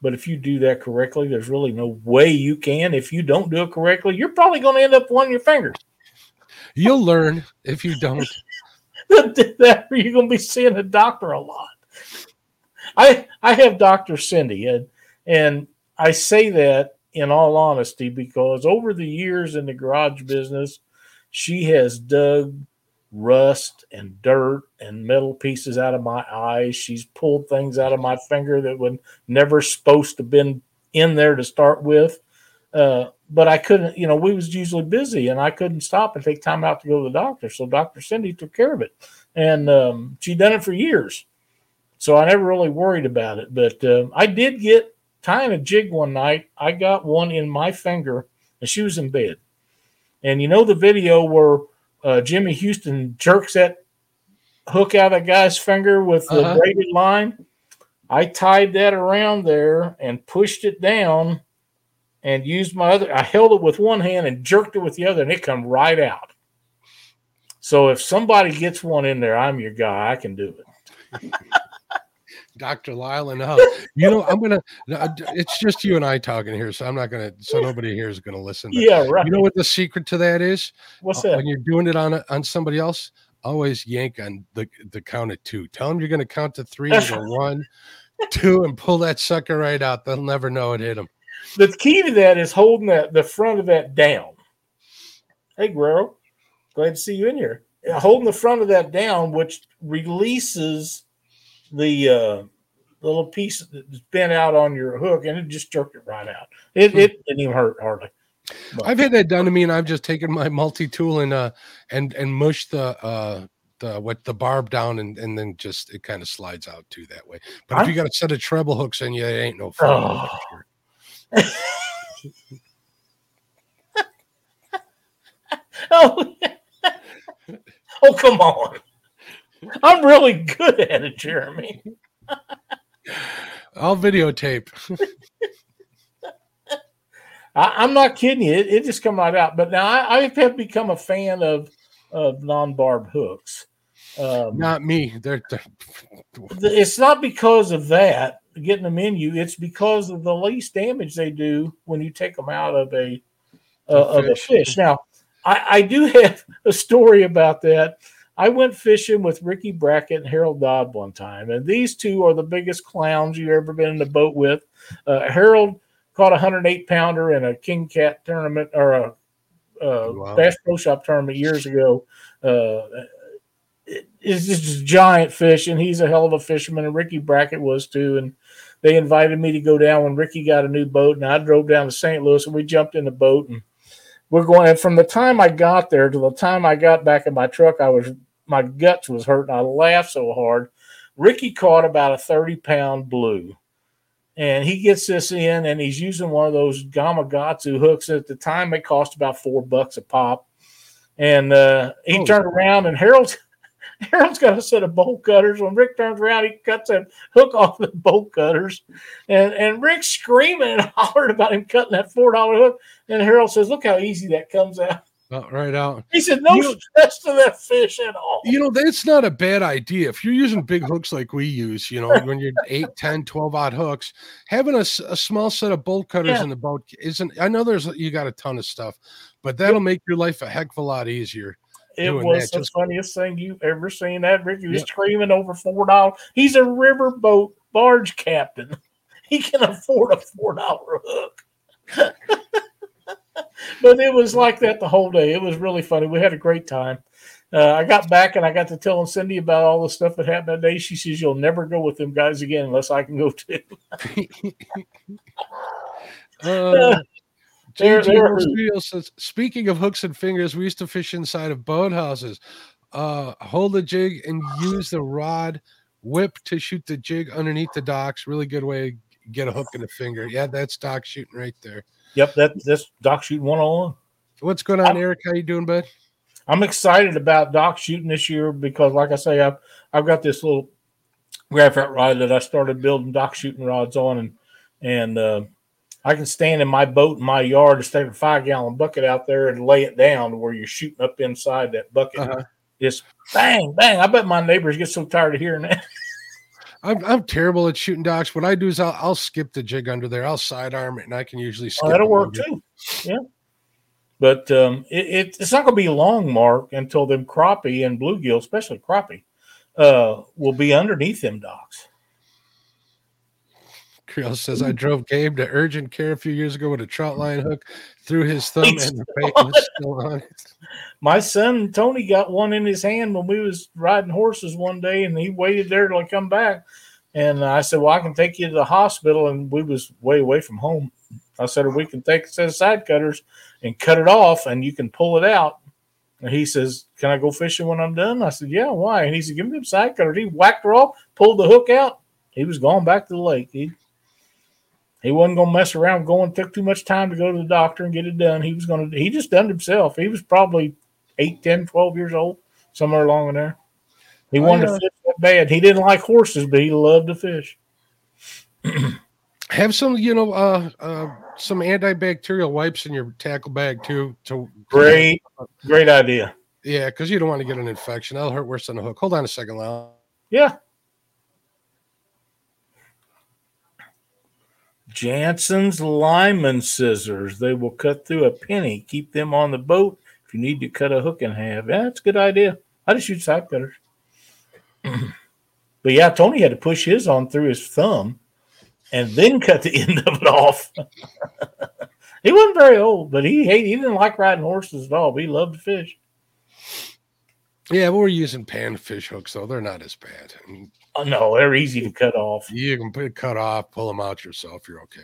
But if you do that correctly, there's really no way you can. If you don't do it correctly, you're probably going to end up on your finger. You'll learn if you don't. That, you're going to be seeing a doctor a lot. I I have Doctor Cindy, and, and I say that in all honesty because over the years in the garage business, she has dug rust and dirt and metal pieces out of my eyes. She's pulled things out of my finger that would never supposed to been in there to start with. Uh, but I couldn't, you know, we was usually busy and I couldn't stop and take time out to go to the doctor. So Doctor Cindy took care of it. And um, she done it for years. So I never really worried about it. But uh, I did get tying a jig one night. I got one in my finger and she was in bed. And you know the video where uh, Jimmy Houston jerks that hook out of that guy's finger with the uh-huh. braided line? I tied that around there and pushed it down and used my other – I held it with one hand and jerked it with the other, and it come right out. So if somebody gets one in there, I'm your guy. I can do it. Doctor Lyle and Hub. You know, I'm gonna. It's just you and I talking here, so I'm not gonna. So nobody here is gonna listen. But yeah, right. You know what the secret to that is? What's that? Uh, when you're doing it on a, on somebody else, always yank on the the count of two. Tell them you're gonna count to three, and go one, two, and pull that sucker right out. They'll never know it hit them. The key to that is holding that the front of that down. Hey, Guerrero, glad to see you in here. Holding the front of that down, which releases the uh, little piece that's bent out on your hook, and it just jerked it right out. It, hmm. it didn't even hurt hardly. But I've had that done to me, and I've just taken my multi-tool and uh, and and mushed the uh, uh, with the barb down, and, and then just it kind of slides out too that way. But if I, you got a set of treble hooks in you, it ain't no fun. Oh, oh. Oh, come on. I'm really good at it, Jeremy. I'll videotape. I, I'm not kidding you. It, it just come right out. But now I, I have become a fan of, of non-barb hooks. Um, not me. They're, they're... It's not because of that, getting them in you. It's because of the least damage they do when you take them out of a, uh, a, of a fish. Now, I, I do have a story about that. I went fishing with Ricky Brackett and Harold Dodd one time, and these two are the biggest clowns you've ever been in a boat with. Uh, Harold caught a one hundred eight pounder in a King Cat tournament or a uh, wow. Bass Pro Shop tournament years ago. Uh, it, it's just a giant fish, and he's a hell of a fisherman, and Ricky Brackett was too. And they invited me to go down when Ricky got a new boat, and I drove down to Saint Louis, and we jumped in the boat, and we're going. And from the time I got there to the time I got back in my truck, I was my guts was hurting. I laughed so hard. Ricky caught about a thirty pound blue, and he gets this in, and he's using one of those Gamagatsu hooks. At the time, they cost about four bucks a pop. And uh, he oh, turned around, and Harold's Harold's got a set of bolt cutters. When Rick turns around, he cuts that hook off the bolt cutters. And, and Rick's screaming and hollering about him cutting that four dollar hook. And Harold says, look how easy that comes out. Not right out. He said, no you, stress to that fish at all. You know, that's not a bad idea. If you're using big hooks like we use, you know, when you're eight, ten, twelve-odd hooks, having a, a small set of bolt cutters yeah. in the boat isn't – I know there's you got a ton of stuff, but that'll make your life a heck of a lot easier. It was the Just, funniest thing you've ever seen. That Ricky was yeah. screaming over four dollars. He's a riverboat barge captain. He can afford a four dollar hook. But it was like that the whole day. It was really funny. We had a great time. Uh, I got back, and I got to telling Cindy about all the stuff that happened that day. She says, you'll never go with them guys again unless I can go too. uh, uh, There, there. Says, speaking of hooks and fingers, we used to fish inside of boathouses. Uh, hold the jig and use the rod whip to shoot the jig underneath the docks. Really good way to get a hook in the finger. Yeah, that's dock shooting right there. Yep, that, that's dock shooting one oh one. What's going on, I'm, Eric? How you doing, bud? I'm excited about dock shooting this year because, like I say, I've, I've got this little graphite rod that I started building dock shooting rods on, and and uh, I can stand in my boat in my yard and stick a five-gallon bucket out there and lay it down where you're shooting up inside that bucket. Uh-huh. Just bang, bang. I bet my neighbors get so tired of hearing that. I'm, I'm terrible at shooting docks. What I do is I'll, I'll skip the jig under there. I'll sidearm it, and I can usually skip oh, that'll work, too. Yeah. But um, it, it, it's not going to be long, Mark, until them crappie and bluegill, especially crappie, uh, will be underneath them docks. Creel says, I drove Gabe to urgent care a few years ago with a trout line hook through his thumb He's and the bait was still on it. My son Tony got one in his hand when we was riding horses one day, and he waited there till I come back. And I said, well, I can take you to the hospital. And we was way away from home. I said, we can take a set of side cutters and cut it off, and you can pull it out. And he says, can I go fishing when I'm done? I said, yeah, why? And he said, give me them side cutters. He whacked her off, pulled the hook out. He was going back to the lake. He He wasn't going to mess around going. Took too much time to go to the doctor and get it done. He was going to, he just done it himself. He was probably eight, ten, twelve years old, somewhere along in there. He oh, wanted yeah. to fish that bad. He didn't like horses, but he loved to fish. Have some, you know, uh, uh, some antibacterial wipes in your tackle bag, too. To Great, great idea. Yeah, because you don't want to get an infection. That'll hurt worse than a hook. Hold on a second, Lyle. Yeah. Jansen's Lyman scissors. They will cut through a penny. Keep them on the boat if you need to cut a hook in half. Yeah, that's a good idea. I just shoot side cutters. But yeah, Tony had to push his on through his thumb and then cut the end of it off. He wasn't very old, but he hated, he didn't like riding horses at all, but he loved to fish. Yeah, but we're using panfish hooks, though. They're not as bad. I mean, oh, no, they're easy to cut off. You can put it cut off, pull them out yourself. You're okay.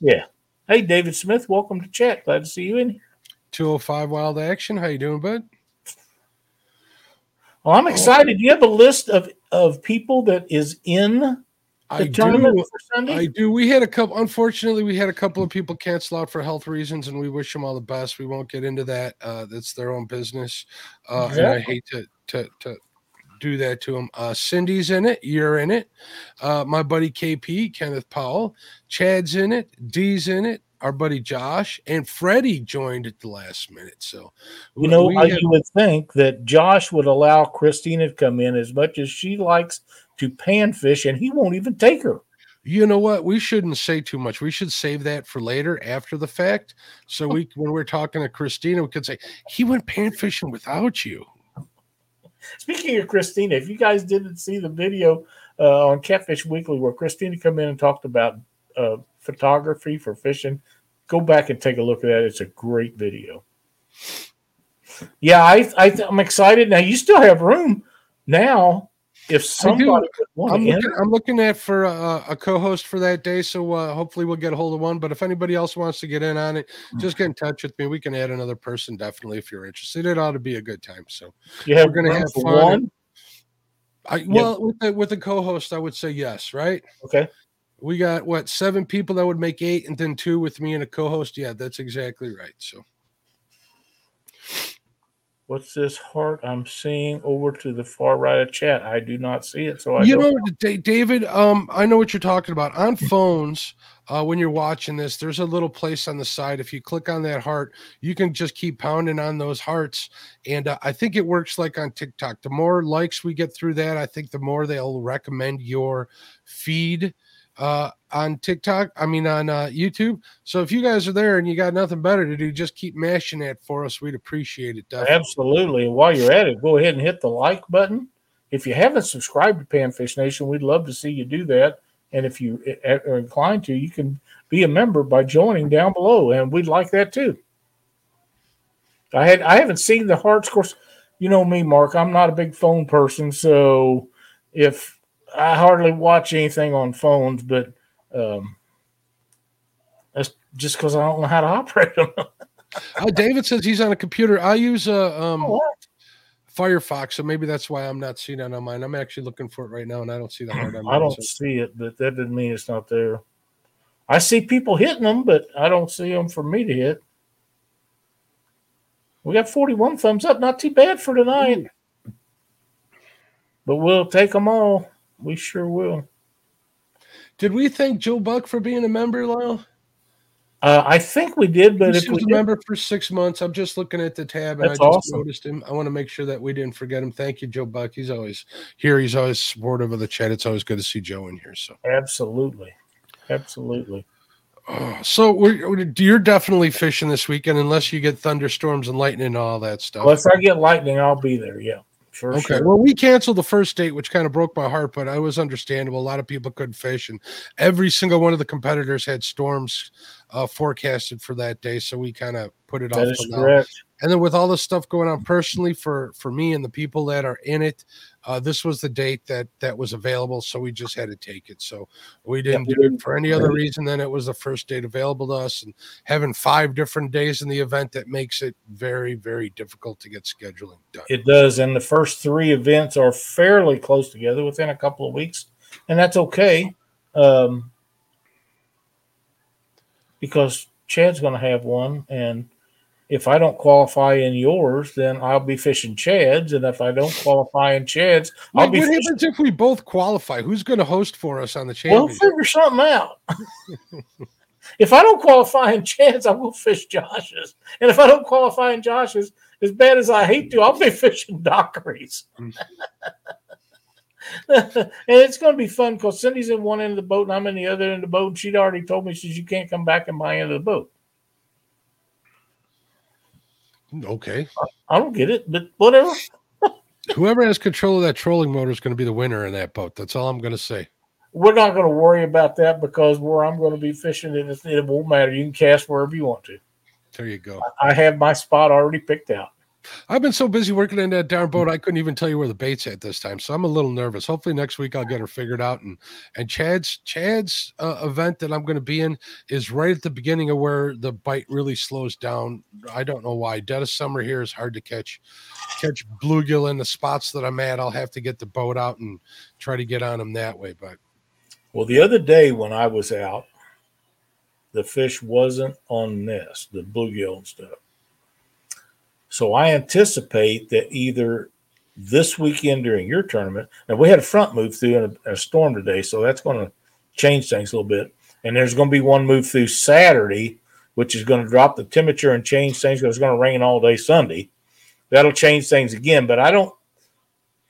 Yeah. Hey, David Smith, welcome to chat. Glad to see you in here. two oh five Wild Action. How you doing, bud? Well, I'm excited. Do you have a list of, of people that is in the I tournament do. for Sunday? I do. We had a couple. Unfortunately, we had a couple of people cancel out for health reasons, and we wish them all the best. We won't get into that. Uh, that's their own business, uh, exactly. and I hate to to to do that to them. Uh, Cindy's in it. You're in it. Uh, my buddy K P, Kenneth Powell. Chad's in it. D's in it. Our buddy Josh and Freddie joined at the last minute. So, you know, I have... would think that Josh would allow Christina to come in as much as she likes to panfish, and he won't even take her. You know what? We shouldn't say too much. We should save that for later after the fact. So we, when we're talking to Christina, we could say he went panfishing without you. Speaking of Christina, if you guys didn't see the video uh, on Catfish Weekly where Christina come in and talked about uh, photography for fishing, go back and take a look at that. It's a great video. Yeah, I, I, I'm excited. Now, you still have room now if somebody could want I'm, to looking, I'm looking at for a, a co-host for that day, so uh, hopefully we'll get a hold of one. But if anybody else wants to get in on it, mm-hmm. just get in touch with me. We can add another person, definitely, if you're interested. It ought to be a good time. So you have we're going to have fun. One? I, well, yep. with, the, with the co-host, I would say yes, right? Okay. We got, what, seven people that would make eight, and then two with me and a co-host. Yeah, that's exactly right. So, what's this heart I'm seeing over to the far right of chat? I do not see it. So I you don't know, D- David, um, I know what you're talking about. On phones, uh, when you're watching this, there's a little place on the side. If you click on that heart, you can just keep pounding on those hearts. And uh, I think it works like on TikTok. The more likes we get through that, I think the more they'll recommend your feed. Uh, on TikTok, I mean on uh, YouTube. So if you guys are there and you got nothing better to do, just keep mashing that for us. We'd appreciate it. Definitely. Absolutely. And while you're at it, go ahead and hit the like button. If you haven't subscribed to Panfish Nation, we'd love to see you do that. And if you are inclined to, you can be a member by joining down below, and we'd like that too. I had I haven't seen the hearts. Of course, you know me, Mark. I'm not a big phone person, so if I hardly watch anything on phones, but um, that's just because I don't know how to operate them. uh, David says he's on a computer. I use a um, oh, Firefox, so maybe that's why I'm not seeing it on mine. I'm actually looking for it right now, and I don't see the heart on mine. I don't so. see it, but that doesn't mean it's not there. I see people hitting them, but I don't see them for me to hit. We got forty-one thumbs up. Not too bad for tonight. Mm. But we'll take them all. We sure will. Did we thank Joe Buck for being a member, Lyle? Uh, I think we did, but he was a member for six months. I'm just looking at the tab, and I just noticed him. I want to make sure that we didn't forget him. Thank you, Joe Buck. He's always here. He's always supportive of the chat. It's always good to see Joe in here. So absolutely, absolutely. Oh, so we're, you're definitely fishing this weekend, unless you get thunderstorms and lightning and all that stuff. Unless I get lightning, I'll be there. Yeah. Sure, okay. Sure. Well, we canceled the first date, which kind of broke my heart, but I was understandable. A lot of people couldn't fish, and every single one of the competitors had storms uh, forecasted for that day, so we kind of put it that off. That is correct. And then with all this stuff going on personally for, for me and the people that are in it, uh, this was the date that, that was available, so we just had to take it. So we didn't yeah, do it for any other reason than it was the first date available to us, and having five different days in the event, that makes it very, very difficult to get scheduling done. It does, and the first three events are fairly close together within a couple of weeks, and that's okay um, because Chad's going to have one, and if I don't qualify in yours, then I'll be fishing Chad's. And if I don't qualify in Chad's, I'll Wait, be what fishing. What happens if we both qualify? Who's going to host for us on the channel? We'll figure something out. If I don't qualify in Chad's, I will fish Josh's. And if I don't qualify in Josh's, as bad as I hate to, I'll be fishing Dockery's. And it's going to be fun because Cindy's in one end of the boat and I'm in the other end of the boat. And she'd already told me, she says, you can't come back in my end of the boat. Okay. I don't get it, but whatever. Whoever has control of that trolling motor is going to be the winner in that boat. That's all I'm going to say. We're not going to worry about that because where I'm going to be fishing, it, it won't matter. You can cast wherever you want to. There you go. I have my spot already picked out. I've been so busy working in that darn boat, I couldn't even tell you where the bait's at this time. So I'm a little nervous. Hopefully next week I'll get her figured out. And and Chad's Chad's uh, event that I'm going to be in is right at the beginning of where the bite really slows down. I don't know why. Dead of summer here is hard to catch catch bluegill in the spots that I'm at. I'll have to get the boat out and try to get on them that way. But well, the other day when I was out, the fish wasn't on nest, the bluegill and stuff. So I anticipate that either this weekend during your tournament, and we had a front move through in a, a storm today, so that's going to change things a little bit. And there's going to be one move through Saturday, which is going to drop the temperature and change things. It's going to rain all day Sunday. That'll change things again. But I don't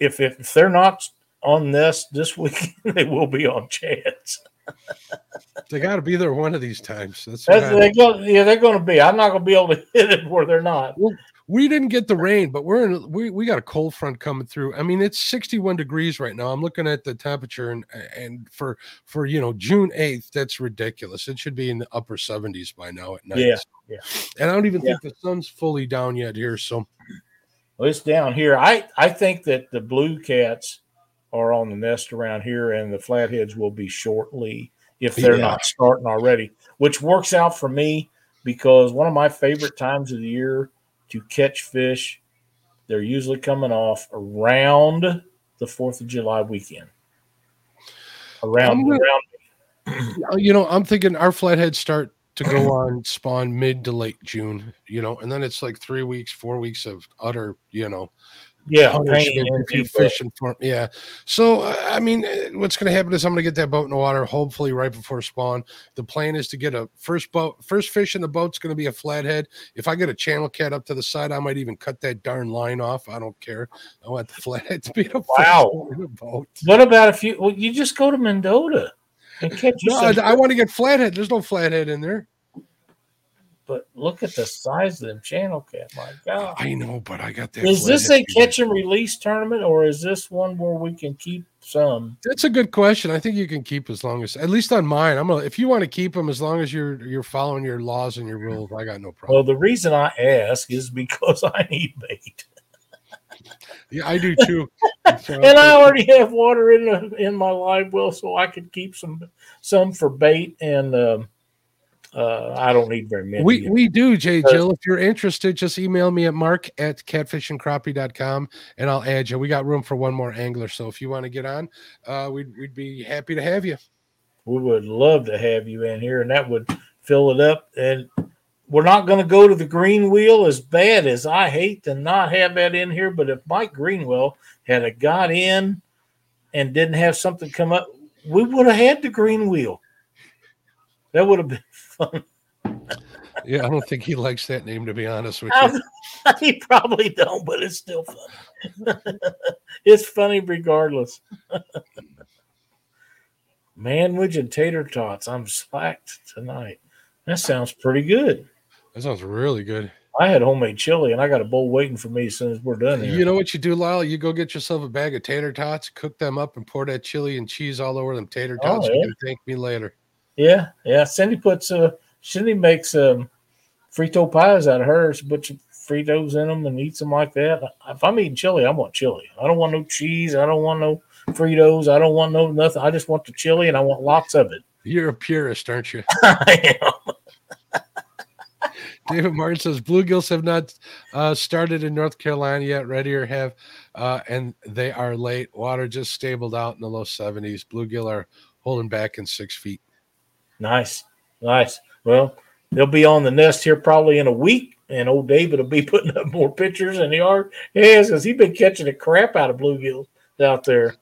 if, – if, if they're not on this this weekend, they will be on Chad's. They got to be there one of these times. That's, That's they go, yeah, they're going to be. I'm not going to be able to hit it where they're not. Well, we didn't get the rain, but we're in. We, we got a cold front coming through. I mean, it's sixty-one degrees right now. I'm looking at the temperature, and and for for you know June eighth, that's ridiculous. It should be in the upper seventies by now at night. Yeah, yeah. And I don't even yeah. think the sun's fully down yet here. So, well, it's down here. I I think that the blue cats are on the nest around here, and the flatheads will be shortly if they're yeah. not starting already, which works out for me because one of my favorite times of the year to catch fish, they're usually coming off around the fourth of July weekend. Around, gonna, around me. You know, I'm thinking our flatheads start to go on spawn mid to late June, you know, and then it's like three weeks, four weeks of utter, you know, Yeah, few fish and farm. yeah. So uh, I mean, what's going to happen is I'm going to get that boat in the water, hopefully right before spawn. The plan is to get a first boat, first fish in the boat's going to be a flathead. If I get a channel cat up to the side, I might even cut that darn line off. I don't care. I want the flathead to be a wow. in the boat. What about if you? Well, you just go to Mendota and catch. No, I, I want to get flathead. There's no flathead in there. But look at the size of them channel cat. My God. I know, but I got that. Is this a catch and release tournament, or is this one where we can keep some? That's a good question. I think you can keep as long as, at least on mine. I'm gonna, if you want to keep them, as long as you're you're following your laws and your rules, I got no problem. Well, the reason I ask is because I need bait. Yeah, I do too. And I already have water in the, in my live well, so I could keep some some for bait and. Um, Uh, I don't need very many. We we do, Jay Jill. If you're interested, just email me at mark at catfish and crappie dot com, and I'll add you. We got room for one more angler, so if you want to get on, uh, we'd we'd be happy to have you. We would love to have you in here, and that would fill it up. And we're not going to go to the green wheel, as bad as I hate to not have that in here. But if Mike Greenwell had a got in and didn't have something come up, we would have had the green wheel. That would have been fun. Yeah, I don't think he likes that name, to be honest with you. He probably don't, but it's still funny. It's funny regardless. Manwich and tater tots. I'm slacked tonight. That sounds pretty good. That sounds really good. I had homemade chili, and I got a bowl waiting for me as soon as we're done here. You know what you do, Lyle? You go get yourself a bag of tater tots, cook them up, and pour that chili and cheese all over them tater tots. Oh, yeah. You can thank me later. Yeah, yeah. Cindy puts uh, Cindy makes um, frito pies out of hers. Puts Fritos in them and eats them like that. If I'm eating chili, I want chili. I don't want no cheese. I don't want no Fritos. I don't want no nothing. I just want the chili, and I want lots of it. You're a purist, aren't you? I am. David Martin says bluegills have not uh, started in North Carolina yet. Red Ear have, uh, and they are late. Water just stabled out in the low seventies. Bluegill are holding back in six feet. Nice, nice. Well, they'll be on the nest here probably in a week, and old David will be putting up more pictures in the yard. Yes, because he's been catching the crap out of bluegills out there.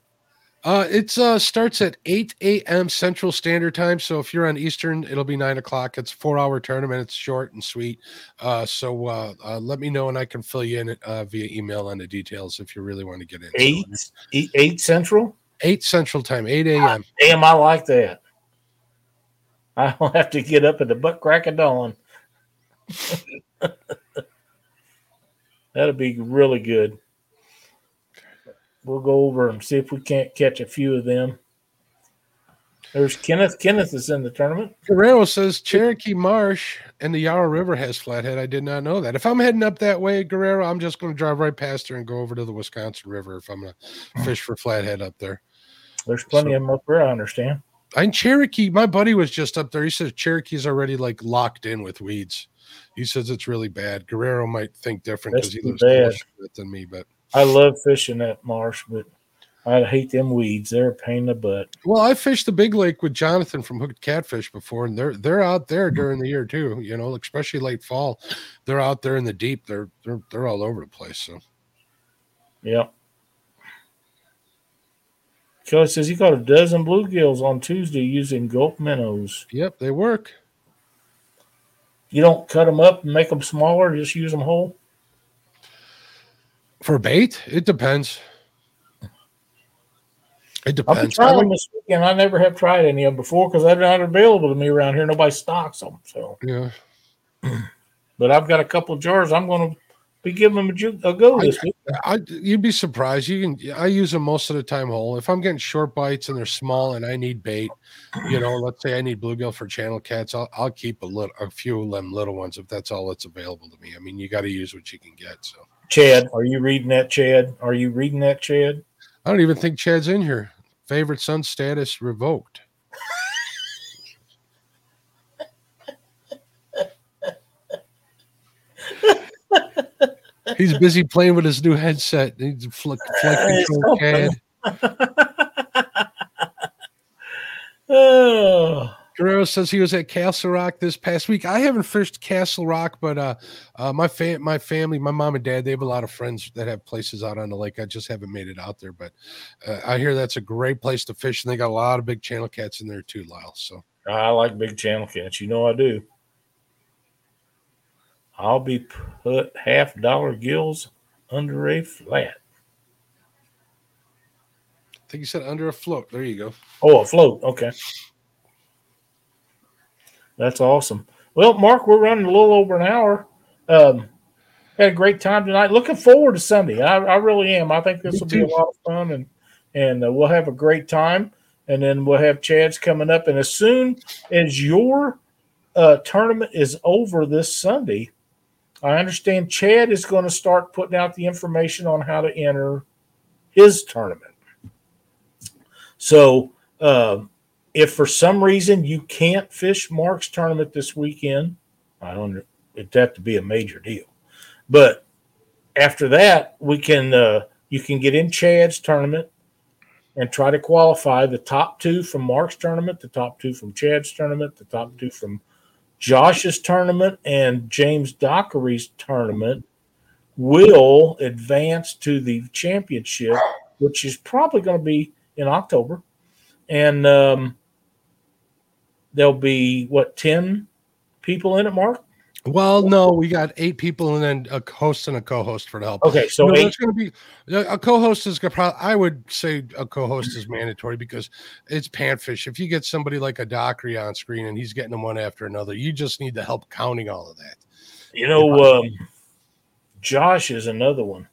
Uh, it uh, starts at eight a.m. Central Standard Time, so if you're on Eastern, it'll be nine o'clock. It's a four-hour tournament. It's short and sweet. Uh, so uh, uh, let me know, and I can fill you in uh, via email on the details if you really want to get in. Eight, eight, eight Central? eight Central Time, eight a.m. Damn, I like that. I don't have to get up at the butt crack of dawn. That'll be really good. We'll go over and see if we can't catch a few of them. There's Kenneth. Kenneth is in the tournament. Guerrero says Cherokee Marsh and the Yarrow River has flathead. I did not know that. If I'm heading up that way, Guerrero, I'm just going to drive right past her and go over to the Wisconsin River if I'm going to fish for flathead up there. There's plenty so, of them up there, I understand. And Cherokee, my buddy was just up there. He says Cherokee's already, like, locked in with weeds. He says it's really bad. Guerrero might think different because he lives closer to it than me. But I love fishing that marsh, but I hate them weeds. They're a pain in the butt. Well, I fished the Big Lake with Jonathan from Hooked Catfish before, and they're they're out there during the year too. You know, especially late fall, they're out there in the deep. They're they're they're all over the place. So, yeah. Kelly says he caught a dozen bluegills on Tuesday using gulp minnows. Yep, they work. You don't cut them up and make them smaller. Just use them whole for bait. It depends. It depends. I'll be trying them this weekend. I never have tried any of them before because they're not available to me around here. Nobody stocks them. So yeah. But I've got a couple of jars. I'm going to be giving them a, ju- a go this I, week. I, I, you'd be surprised. You can. I use them most of the time whole. If I'm getting short bites and they're small and I need bait, you know, let's say I need bluegill for channel cats, I'll I'll keep a little, a few of them little ones if that's all that's available to me. I mean, you got to use what you can get. So Chad, are you reading that, Chad? Are you reading that, Chad? I don't even think Chad's in here. Favorite son status revoked. He's busy playing with his new headset. He's flick, flick control Chad. Oh. Guerrero says he was at Castle Rock this past week. I haven't fished Castle Rock, but uh, uh, my fa- my family, my mom and dad, they have a lot of friends that have places out on the lake. I just haven't made it out there, but uh, I hear that's a great place to fish, and they got a lot of big channel cats in there too, Lyle. So I like big channel cats. You know I do. I'll be put half dollar gills under a flat. I think you said under a float. There you go. Oh, a float. Okay. That's awesome. Well, Mark, we're running a little over an hour. Um, had a great time tonight. Looking forward to Sunday. I, I really am. I think this will be a lot of fun, and and uh, we'll have a great time. And then we'll have Chad's coming up. And as soon as your uh, tournament is over this Sunday, I understand Chad is going to start putting out the information on how to enter his tournament. So uh, – if for some reason you can't fish Mark's tournament this weekend, I don't. It'd have to be a major deal. But after that, we can. Uh, you can get in Chad's tournament and try to qualify the top two from Mark's tournament, the top two from Chad's tournament, the top two from Josh's tournament, and James Dockery's tournament will advance to the championship, which is probably going to be in October, and. Um, There'll be, what, ten people in it, Mark? Well, no, we got eight people and then a host and a co-host for the help. Okay, so you know, eight. Gonna be, a co-host is going to probably, I would say a co-host is mandatory because it's panfish. If you get somebody like a Dockery on screen and he's getting them one after another, you just need the help counting all of that. You know, um, Josh is another one.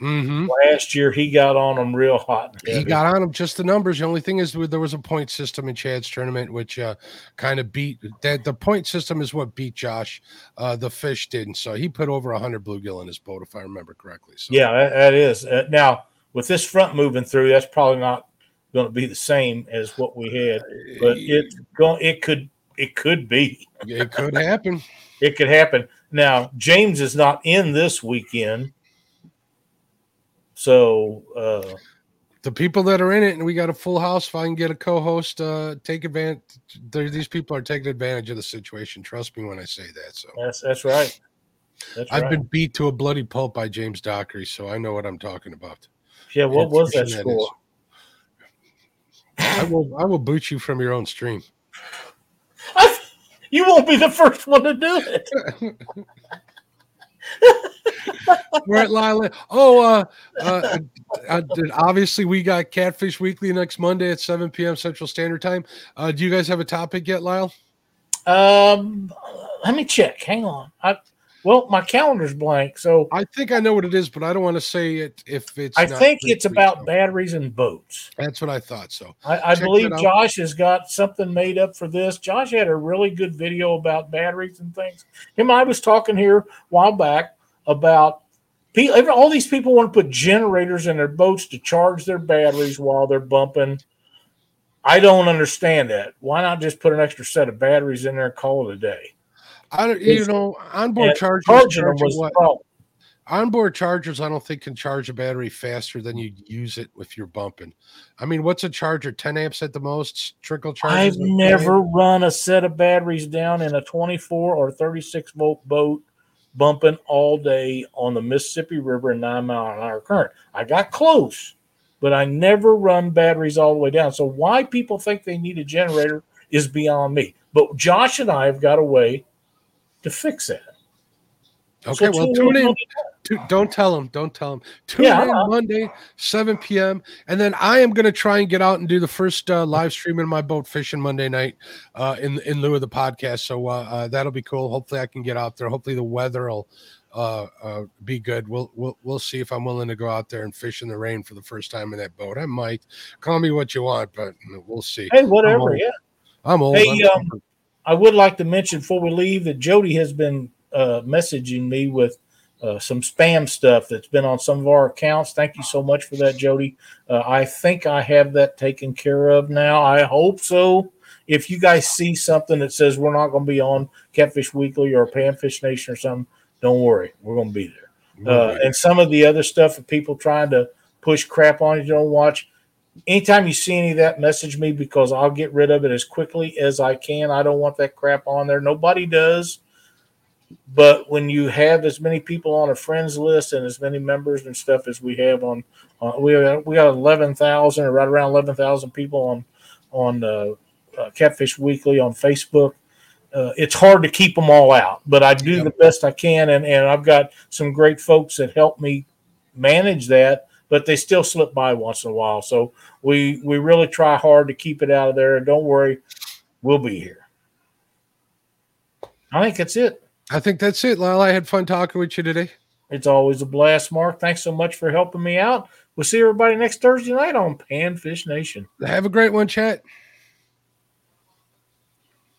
Mm-hmm. Last year, he got on them real hot. He got on them just the numbers. The only thing is there was a point system in Chad's tournament, which uh, kind of beat that. The point system is what beat Josh. Uh, the fish didn't. So he put over one hundred bluegill in his boat, if I remember correctly. So. Yeah, that, that is. Uh, now, with this front moving through, that's probably not going to be the same as what we had. But it, it, could, it could be. It could happen. It could happen. Now, James is not in this weekend. So uh, the people that are in it, and we got a full house. If I can get a co-host, uh, take advantage. These people are taking advantage of the situation. Trust me when I say that. So that's that's right. That's I've right. been beat to a bloody pulp by James Dockery, so I know what I'm talking about. Yeah, what and was that score? I will I will boot you from your own stream. I, you won't be the first one to do it. We're at Lyle. Oh, uh, uh, uh, obviously we got Catfish Weekly next Monday at seven p.m. Central Standard Time. Uh, do you guys have a topic yet, Lyle? Um, let me check. Hang on. I Well, my calendar's blank, so I think I know what it is, but I don't want to say it if it's. I not think it's about out. batteries and boats. That's what I thought. So I, I believe Josh has got something made up for this. Josh had a really good video about batteries and things. Him, I was talking here a while back about people, all these people want to put generators in their boats to charge their batteries while they're bumping. I don't understand that. Why not just put an extra set of batteries in there and call it a day? I don't, you know, onboard chargers, charging them was the problem. Onboard chargers, I don't think can charge a battery faster than you use it if you're bumping. I mean, what's a charger? ten amps at the most? Trickle chargers? I've never run a set of batteries down in a twenty-four or thirty-six volt boat bumping all day on the Mississippi River in nine mile an hour current. I got close, but I never run batteries all the way down. So why people think they need a generator is beyond me. But Josh and I have got a way to fix that. Okay, so well, tune in. Don't, don't tell them. Don't tell them. Tune yeah, in uh, Monday, seven p.m. And then I am going to try and get out and do the first uh, live stream in my boat fishing Monday night uh, in in lieu of the podcast. So uh, uh, that'll be cool. Hopefully, I can get out there. Hopefully, the weather will uh, uh, be good. We'll we'll we'll see if I'm willing to go out there and fish in the rain for the first time in that boat. I might. Call me what you want, but we'll see. Hey, whatever. I'm yeah, I'm old. Hey, I'm um, I would like to mention before we leave that Jody has been uh, messaging me with uh, some spam stuff that's been on some of our accounts. Thank you so much for that, Jody. Uh, I think I have that taken care of now. I hope so. If you guys see something that says we're not going to be on Catfish Weekly or Panfish Nation or something, don't worry. We're going to be there. Uh, and some of the other stuff of people trying to push crap on you don't watch, anytime you see any of that, message me because I'll get rid of it as quickly as I can. I don't want that crap on there. Nobody does. But when you have as many people on a friends list and as many members and stuff as we have on, on we have, we got eleven thousand or right around eleven thousand people on on uh, uh, Catfish Weekly on Facebook. Uh, it's hard to keep them all out, but I do yep. the best I can, and, and I've got some great folks that help me manage that. But they still slip by once in a while. So we we really try hard to keep it out of there. And don't worry, we'll be here. I think that's it. I think that's it, Lyle. I had fun talking with you today. It's always a blast, Mark. Thanks so much for helping me out. We'll see everybody next Thursday night on Panfish Nation. Have a great one, chat.